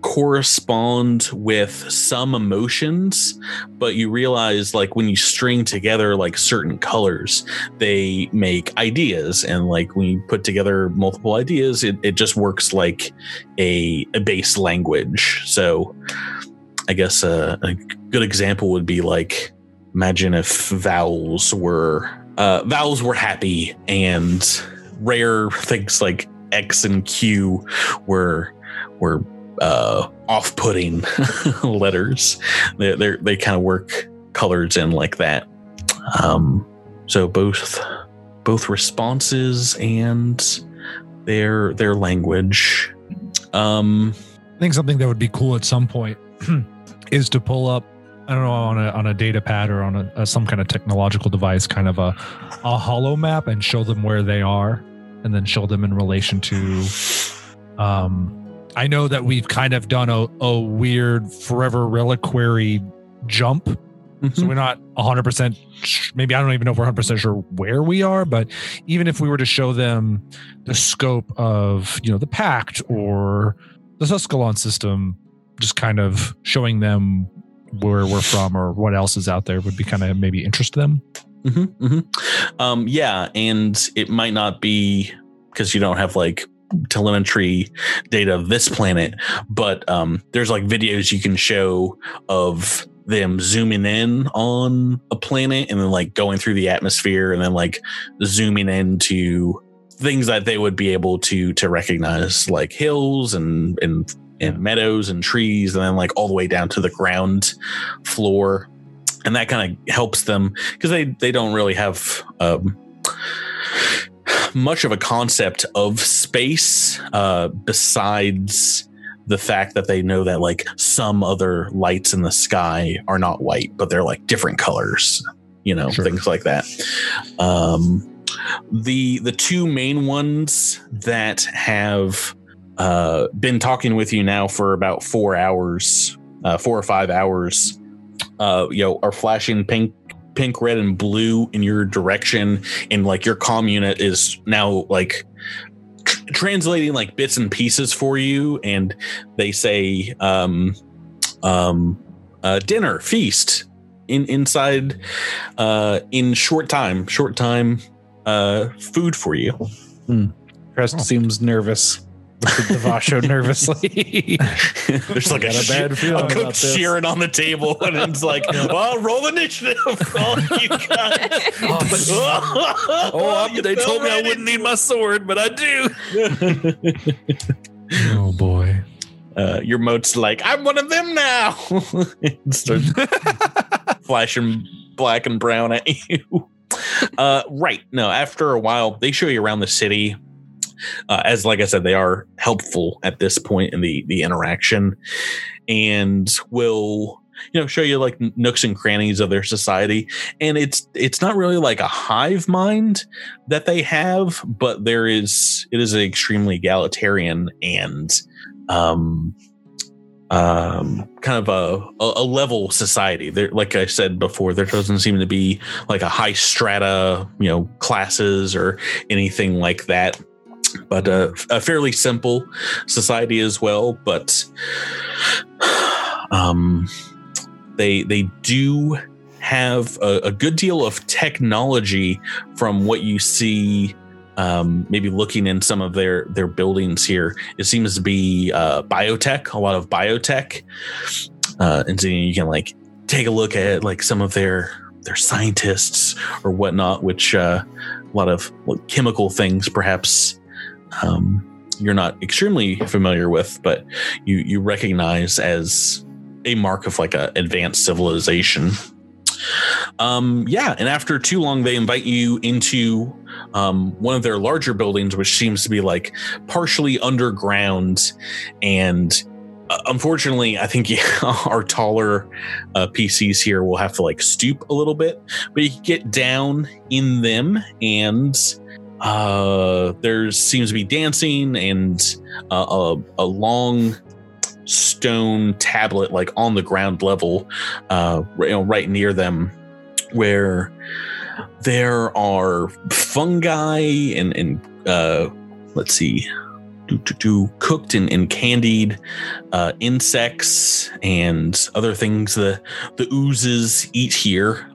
correspond with some emotions, but you realize, like, when you string together like certain colors, they make ideas, and like when you put together multiple ideas, it, it just works like a, a base language. So I guess a, a good example would be like, imagine if vowels were uh, vowels were happy, and rare things like X and Q were were uh, off-putting letters. They they they kind of work colors in like that. Um, so both both responses and their their language. Um, I think something that would be cool at some point is to pull up, I don't know, on a on a data pad or on a, a some kind of technological device, kind of a a holo map, and show them where they are, and then show them in relation to. Um, I know that we've kind of done a, a weird Forever Reliquary jump, mm-hmm. so we're not a hundred percent. Maybe I don't even know if we're a hundred percent sure where we are, but even if we were to show them the scope of, you know, the Pact or the Suskalon system, just kind of showing them where we're from or what else is out there would be kind of maybe interest them. Mm-hmm, mm-hmm. Um, yeah. And it might not be because you don't have like telemetry data of this planet, but um, there's like videos you can show of them zooming in on a planet and then like going through the atmosphere and then like zooming into things that they would be able to, to recognize, like hills and, and, and meadows and trees, and then like all the way down to the ground floor. And that kind of helps them because they, they don't really have um, much of a concept of space uh, besides the fact that they know that like some other lights in the sky are not white, but they're like different colors, you know, sure. Things like that. Um, the, the two main ones that have uh, been talking with you now for about four hours, uh, four or five hours, Uh, you know, are flashing pink, pink, red, and blue in your direction, and like your comm unit is now like tr- translating like bits and pieces for you. And they say, um, um, uh, "Dinner, feast, in inside, uh, in short time, short time, uh, food for you." Hmm. Trest oh. seems nervous. Devasho nervously. There's like a, a, bad she- a cook shearing on the table, and it's like, "Well, roll initiative, all you guys." Oh, but, oh, oh you they told me I wouldn't need my sword, but I do. Oh boy, uh, your mote's like, "I'm one of them now." Starts flashing black and brown at you. Uh, right now, after a while, they show you around the city. Uh, as like I said, they are helpful at this point in the the interaction, and will, you know, show you like nooks and crannies of their society. And it's it's not really like a hive mind that they have, but there is it is extremely egalitarian and um um kind of a a level society. There, like I said before, there doesn't seem to be like a high strata, you know, classes or anything like that. But uh, a fairly simple society as well. But um, they they do have a, a good deal of technology from what you see. Um, maybe looking in some of their their buildings here, it seems to be uh, biotech. A lot of biotech, uh, and so you can like take a look at like some of their their scientists or whatnot, which uh, a lot of like, chemical things, perhaps. Um, you're not extremely familiar with, but you, you recognize as a mark of like a advanced civilization. Um, yeah. And after too long, they invite you into um, one of their larger buildings, which seems to be like partially underground. And uh, unfortunately, I think yeah, our taller uh, P Cs here will have to like stoop a little bit, but you can get down in them, and Uh, there seems to be dancing and uh, a, a long stone tablet, like on the ground level, uh, you know, right near them, where there are fungi and, and uh, let's see, do, do, do, cooked and, and candied uh, insects and other things the the oozes eat here,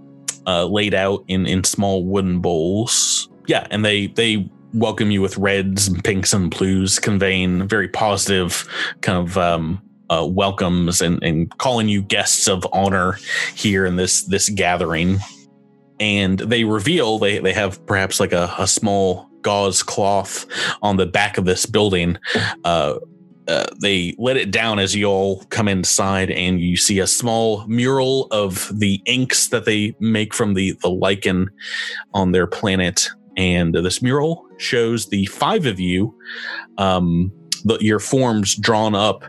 uh, laid out in, in small wooden bowls. Yeah, and they they welcome you with reds and pinks and blues, conveying very positive kind of um, uh, welcomes and, and calling you guests of honor here in this this gathering. And they reveal they, they have perhaps like a, a small gauze cloth on the back of this building. Uh, uh, they let it down as you all come inside, and you see a small mural of the inks that they make from the, the lichen on their planet. And this mural shows the five of you, um, the, your forms drawn up,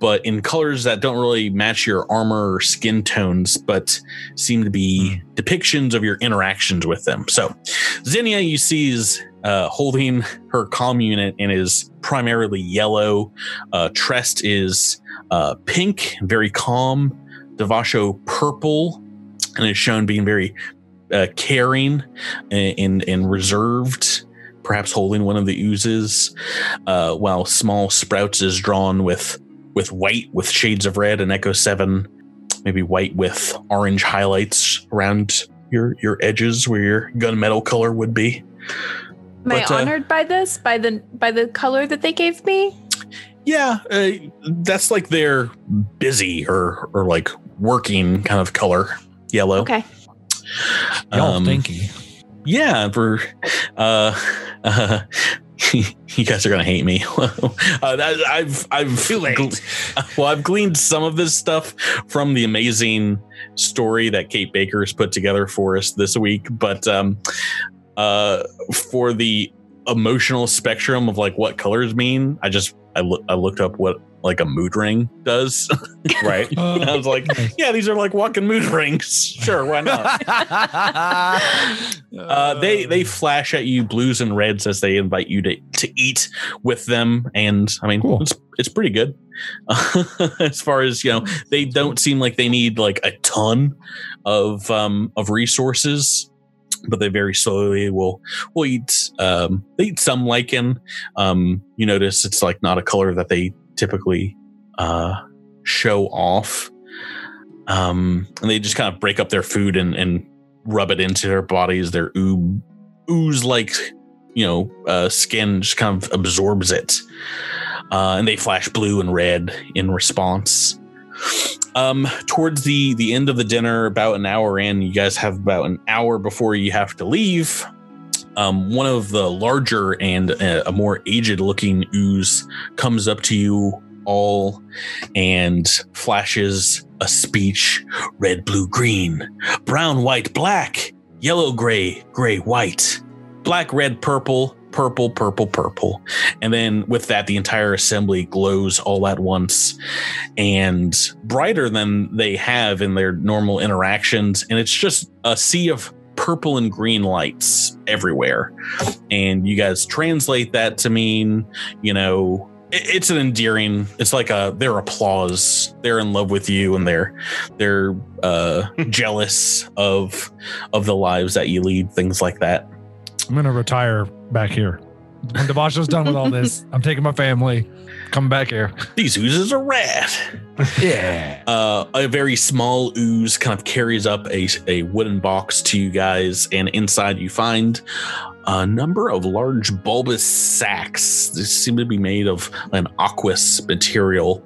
but in colors that don't really match your armor or skin tones, but seem to be depictions of your interactions with them. So Zinnia, you see, is uh, holding her comm unit and is primarily yellow. Uh, Trest is uh, pink, very calm. Devasho purple, and is shown being very Uh, caring and, and and reserved, perhaps holding one of the oozes, uh, while small Sprouts is drawn with with white with shades of red, and Echo seven, maybe white with orange highlights around your your edges where your gunmetal color would be. Am but, I honored uh, by this by the by the color that they gave me? Yeah, uh, that's like their busy or or like working kind of color, yellow. Okay. Y'all um, thinking. Yeah, for uh, uh, you guys are gonna hate me. uh, that, I've I've too late. Gl- well, I've gleaned some of this stuff from the amazing story that Kate Baker's put together for us this week, but um, uh, for the emotional spectrum of like what colors mean, I just I look I looked up what like a mood ring does, right? Uh, I was like, yeah, these are like walking mood rings. Sure, why not? uh, they they flash at you blues and reds as they invite you to, to eat with them, and I mean, cool. it's it's pretty good. As far as, you know, they don't seem like they need like a ton of um, of resources, but they very slowly will will eat. Um, they eat some lichen. Um, you notice it's like not a color that they typically uh, show off, um, and they just kind of break up their food and, and rub it into their bodies. Their oob, ooze like, you know, uh, skin just kind of absorbs it, uh, and they flash blue and red in response. Um, towards the, the end of the dinner, about an hour in, you guys have about an hour before you have to leave. Um, one of the larger and uh, a more aged looking ooze comes up to you all and flashes a speech. Red, blue, green, brown, white, black, yellow, gray, gray, white, black, red, purple, purple, purple, purple. And then with that, the entire assembly glows all at once and brighter than they have in their normal interactions. And it's just a sea of purple and green lights everywhere, and you guys translate that to mean, you know, it, it's an endearing, it's like a their applause, they're in love with you, and they're they're uh jealous of of the lives that you lead, things like that. I'm gonna retire back here when Devasho's done with all this. I'm taking my family, come back here. These oozes are rad. Yeah. Uh, a very small ooze kind of carries up a, a wooden box to you guys, and inside you find a number of large bulbous sacks. They seem to be made of an aqueous material.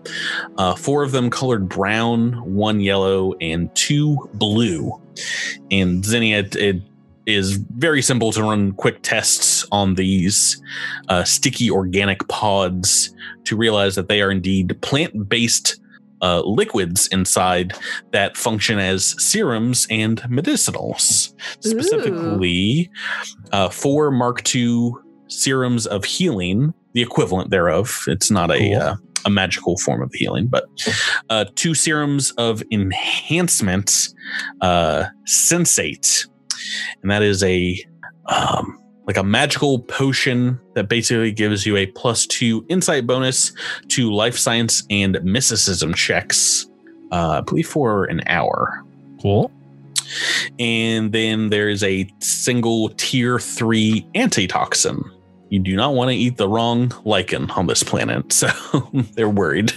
Uh, four of them colored brown, one yellow, and two blue. And Zinnia, it, it is very simple to run quick tests on these uh, sticky organic pods to realize that they are indeed plant-based uh, liquids inside that function as serums and medicinals. Ooh. Specifically, uh, four Mark two serums of healing, the equivalent thereof. It's not a, cool. uh, a magical form of healing, but uh, two serums of enhancement, uh, sensate. And that is a um, like a magical potion that basically gives you a plus two insight bonus to life science and mysticism checks, uh, I believe for an hour. Cool. And then there is a single tier three antitoxin. you do not want to eat the wrong lichen on this planet. So they're worried.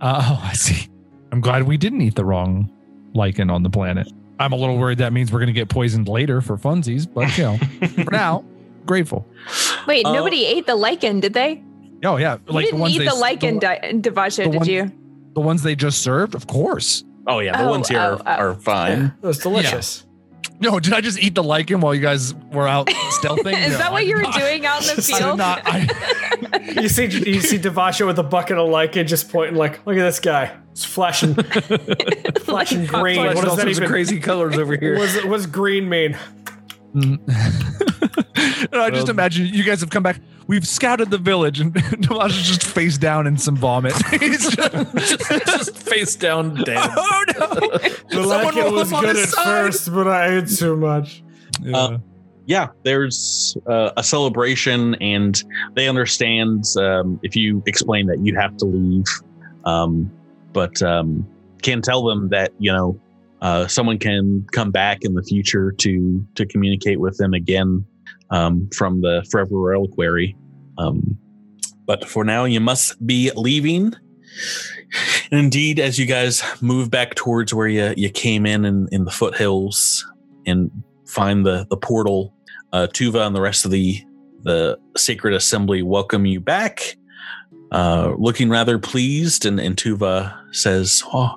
Oh, I see. I'm glad we didn't eat the wrong lichen on the planet. I'm a little worried that means we're going to get poisoned later for funsies, but you know, for now, grateful. Wait, nobody uh, ate the lichen, did they? Oh, yeah. You like didn't the ones eat they, the lichen, Devasho, did one, you? The ones they just served? Of course. Oh, yeah. The oh, ones here oh, are, oh. are fine. It was delicious. Yeah. No, did I just eat the lichen while you guys were out stealthing? Is no, that what I you were not. doing out in the field? I did not, I, you see you see Devasho with a bucket of lichen just pointing like, look at this guy. It's flashing flashing like, green. What does that even crazy colors over here? What's, what's green mean? No, I just imagine you guys have come back. We've scouted the village, and Devasho's just face down in some vomit. He's just, just face down dead. Oh no! The lichen was good at first, but I ate too much. Yeah, uh, yeah there's uh, a celebration, and they understand um, if you explain that you have to leave, um, but um, can tell them that you know uh, someone can come back in the future to to communicate with them again. Um, from the Forever Reliquary. Um, but for now, you must be leaving. And indeed, as you guys move back towards where you, you came in, in in the foothills and find the, the portal, uh, Tuva and the rest of the, the Sacred Assembly welcome you back, uh, looking rather pleased. And, and Tuva says, oh,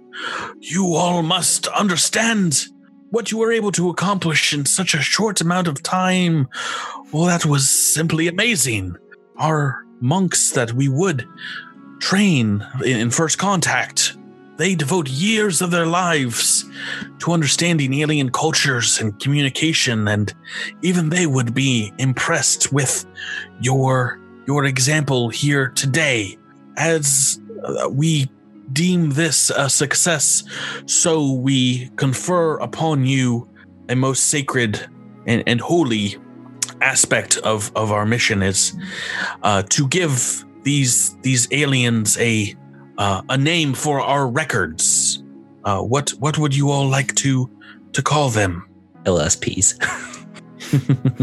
you all must understand what you were able to accomplish in such a short amount of time. Well, that was simply amazing. Our monks that we would train in, in First Contact, they devote years of their lives to understanding alien cultures and communication, and even they would be impressed with your, your example here today. As we deem this a success, so we confer upon you a most sacred and, and holy aspect of, of our mission is uh, to give these these aliens a uh, a name for our records. Uh, what what would you all like to to call them? L S Ps.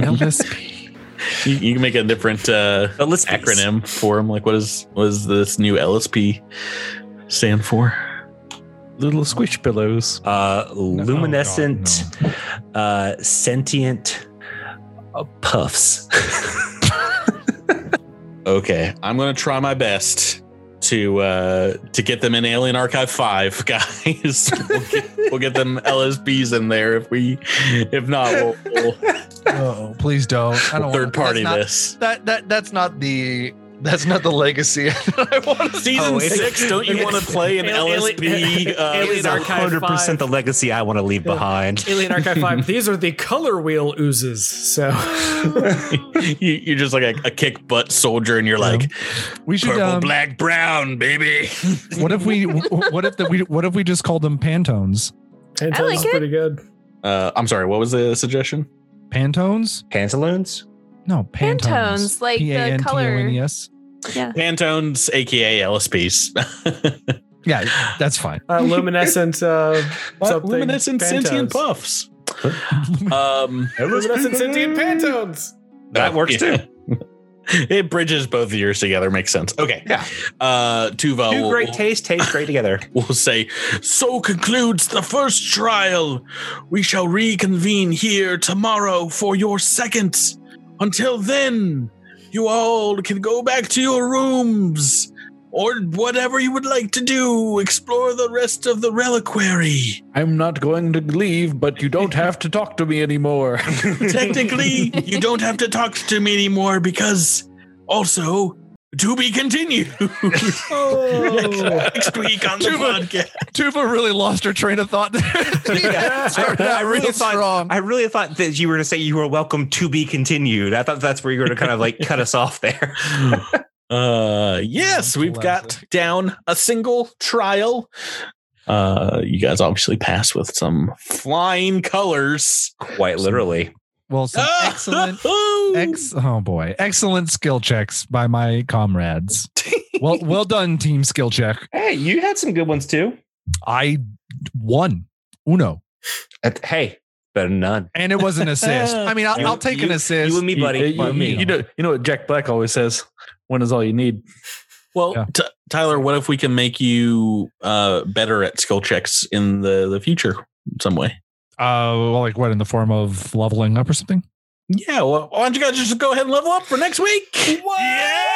L S P. You, you can make a different uh, acronym for them. Like what is what is this new L S P stand for? Little squish pillows. Uh, luminescent, oh God, no. uh, sentient uh, puffs. Okay, I'm gonna try my best to uh, to get them in Alien Archive Five, guys. We'll get, we'll get them L S Bs in there if we, if not, we'll. we'll oh, please don't. I don't third party that's this. Not, that that that's not the. That's not the legacy that I want to Season oh, six, don't you want to play an L S P? Uh, Alien Archive one hundred percent five. The legacy I want to leave behind. Alien Archive five, these are the color wheel oozes. So you, you're just like a, a kick butt soldier and you're yeah. like, we should, purple, um, black, brown, baby. What if we, what if the, we, what if we just called them Pantones? Pantones like is it. Pretty good. Uh, I'm sorry, what was the suggestion? Pantones? Pantaloons? No, Pantones. Pantones, like the color. Yeah. Pantones, a k a. L S Ps. Yeah, that's fine. Uh, luminescent uh, something. Luminescent Pantones. Sentient puffs. um, luminescent sentient Pantones. That works, yeah. too. It bridges both of yours together. Makes sense. Okay. Yeah. Uh, Tuva. Two great we'll, taste taste great together. We'll say, so concludes the first trial. We shall reconvene here tomorrow for your second. Until then, you all can go back to your rooms or whatever you would like to do. Explore the rest of the reliquary. I'm not going to leave, but you don't have to talk to me anymore. Technically, you don't have to talk to me anymore because also... To be continued. Oh. Next week on the Tuva, podcast. Tuva really lost her train of thought. Yeah. I, I, really thought, I really thought that you were going to say you were welcome to be continued. I thought that's where you were going to kind of like cut us off there. uh, yes, we've got down a single trial. Uh, you guys obviously passed with some flying colors. Quite literally. Well, some excellent, ex- oh boy, excellent skill checks by my comrades. Well, well done, team skill check. Hey, you had some good ones too. I won. Uno. At, hey, Better than none. And it was an assist. I mean, I'll, you, I'll take you, an assist. You and me, buddy. You, you, you, me. You, know, you know what Jack Black always says? One is all you need. Well, yeah. t- Tyler, what if we can make you uh, better at skill checks in the, the future in some way? Uh, well, like what, in the form of leveling up or something? Yeah. Well, why don't you guys just go ahead and level up for next week? What? Yeah.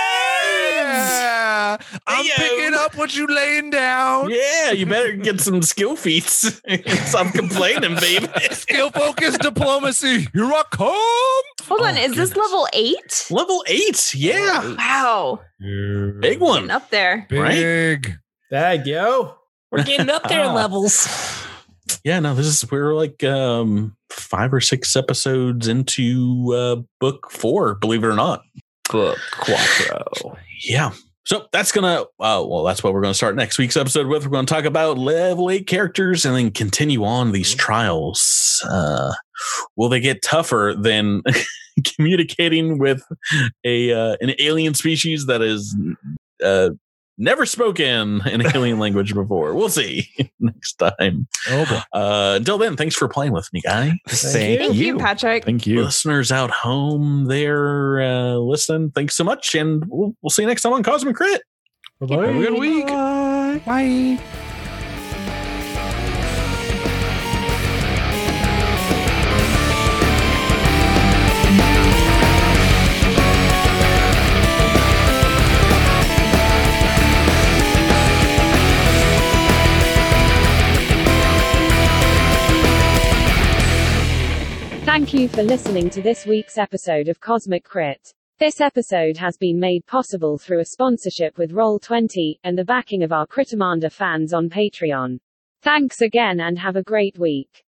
I'm Yo. picking up what you laying down. Yeah. You better get some skill feats. Stop complaining, baby. Skill focused diplomacy. Here I come. Hold oh, on. Is goodness. this level eight? Level eight. Yeah. Wow. Yeah. Big one. Getting up there. Big. Right? There you go. We're getting up there in levels. Yeah, no, this is, we're like um, five or six episodes into uh, book four, believe it or not. Book Quattro. Yeah. So that's going to, uh, well, that's what we're going to start next week's episode with. We're going to talk about level eight characters and then continue on these trials. Uh, will they get tougher than communicating with a uh, an alien species that is... Uh, never spoken an alien language before. We'll see next time. Oh boy. Uh, until then, thanks for playing with me, guys. Thank, Thank you. you, Patrick. Thank you. Listeners out home there uh, listening, thanks so much. And we'll, we'll see you next time on Cosmic Crit. Bye-bye. Have a good week. Bye. Bye. Thank you for listening to this week's episode of Cosmic Crit. This episode has been made possible through a sponsorship with Roll twenty, and the backing of our Critamander fans on Patreon. Thanks again and have a great week.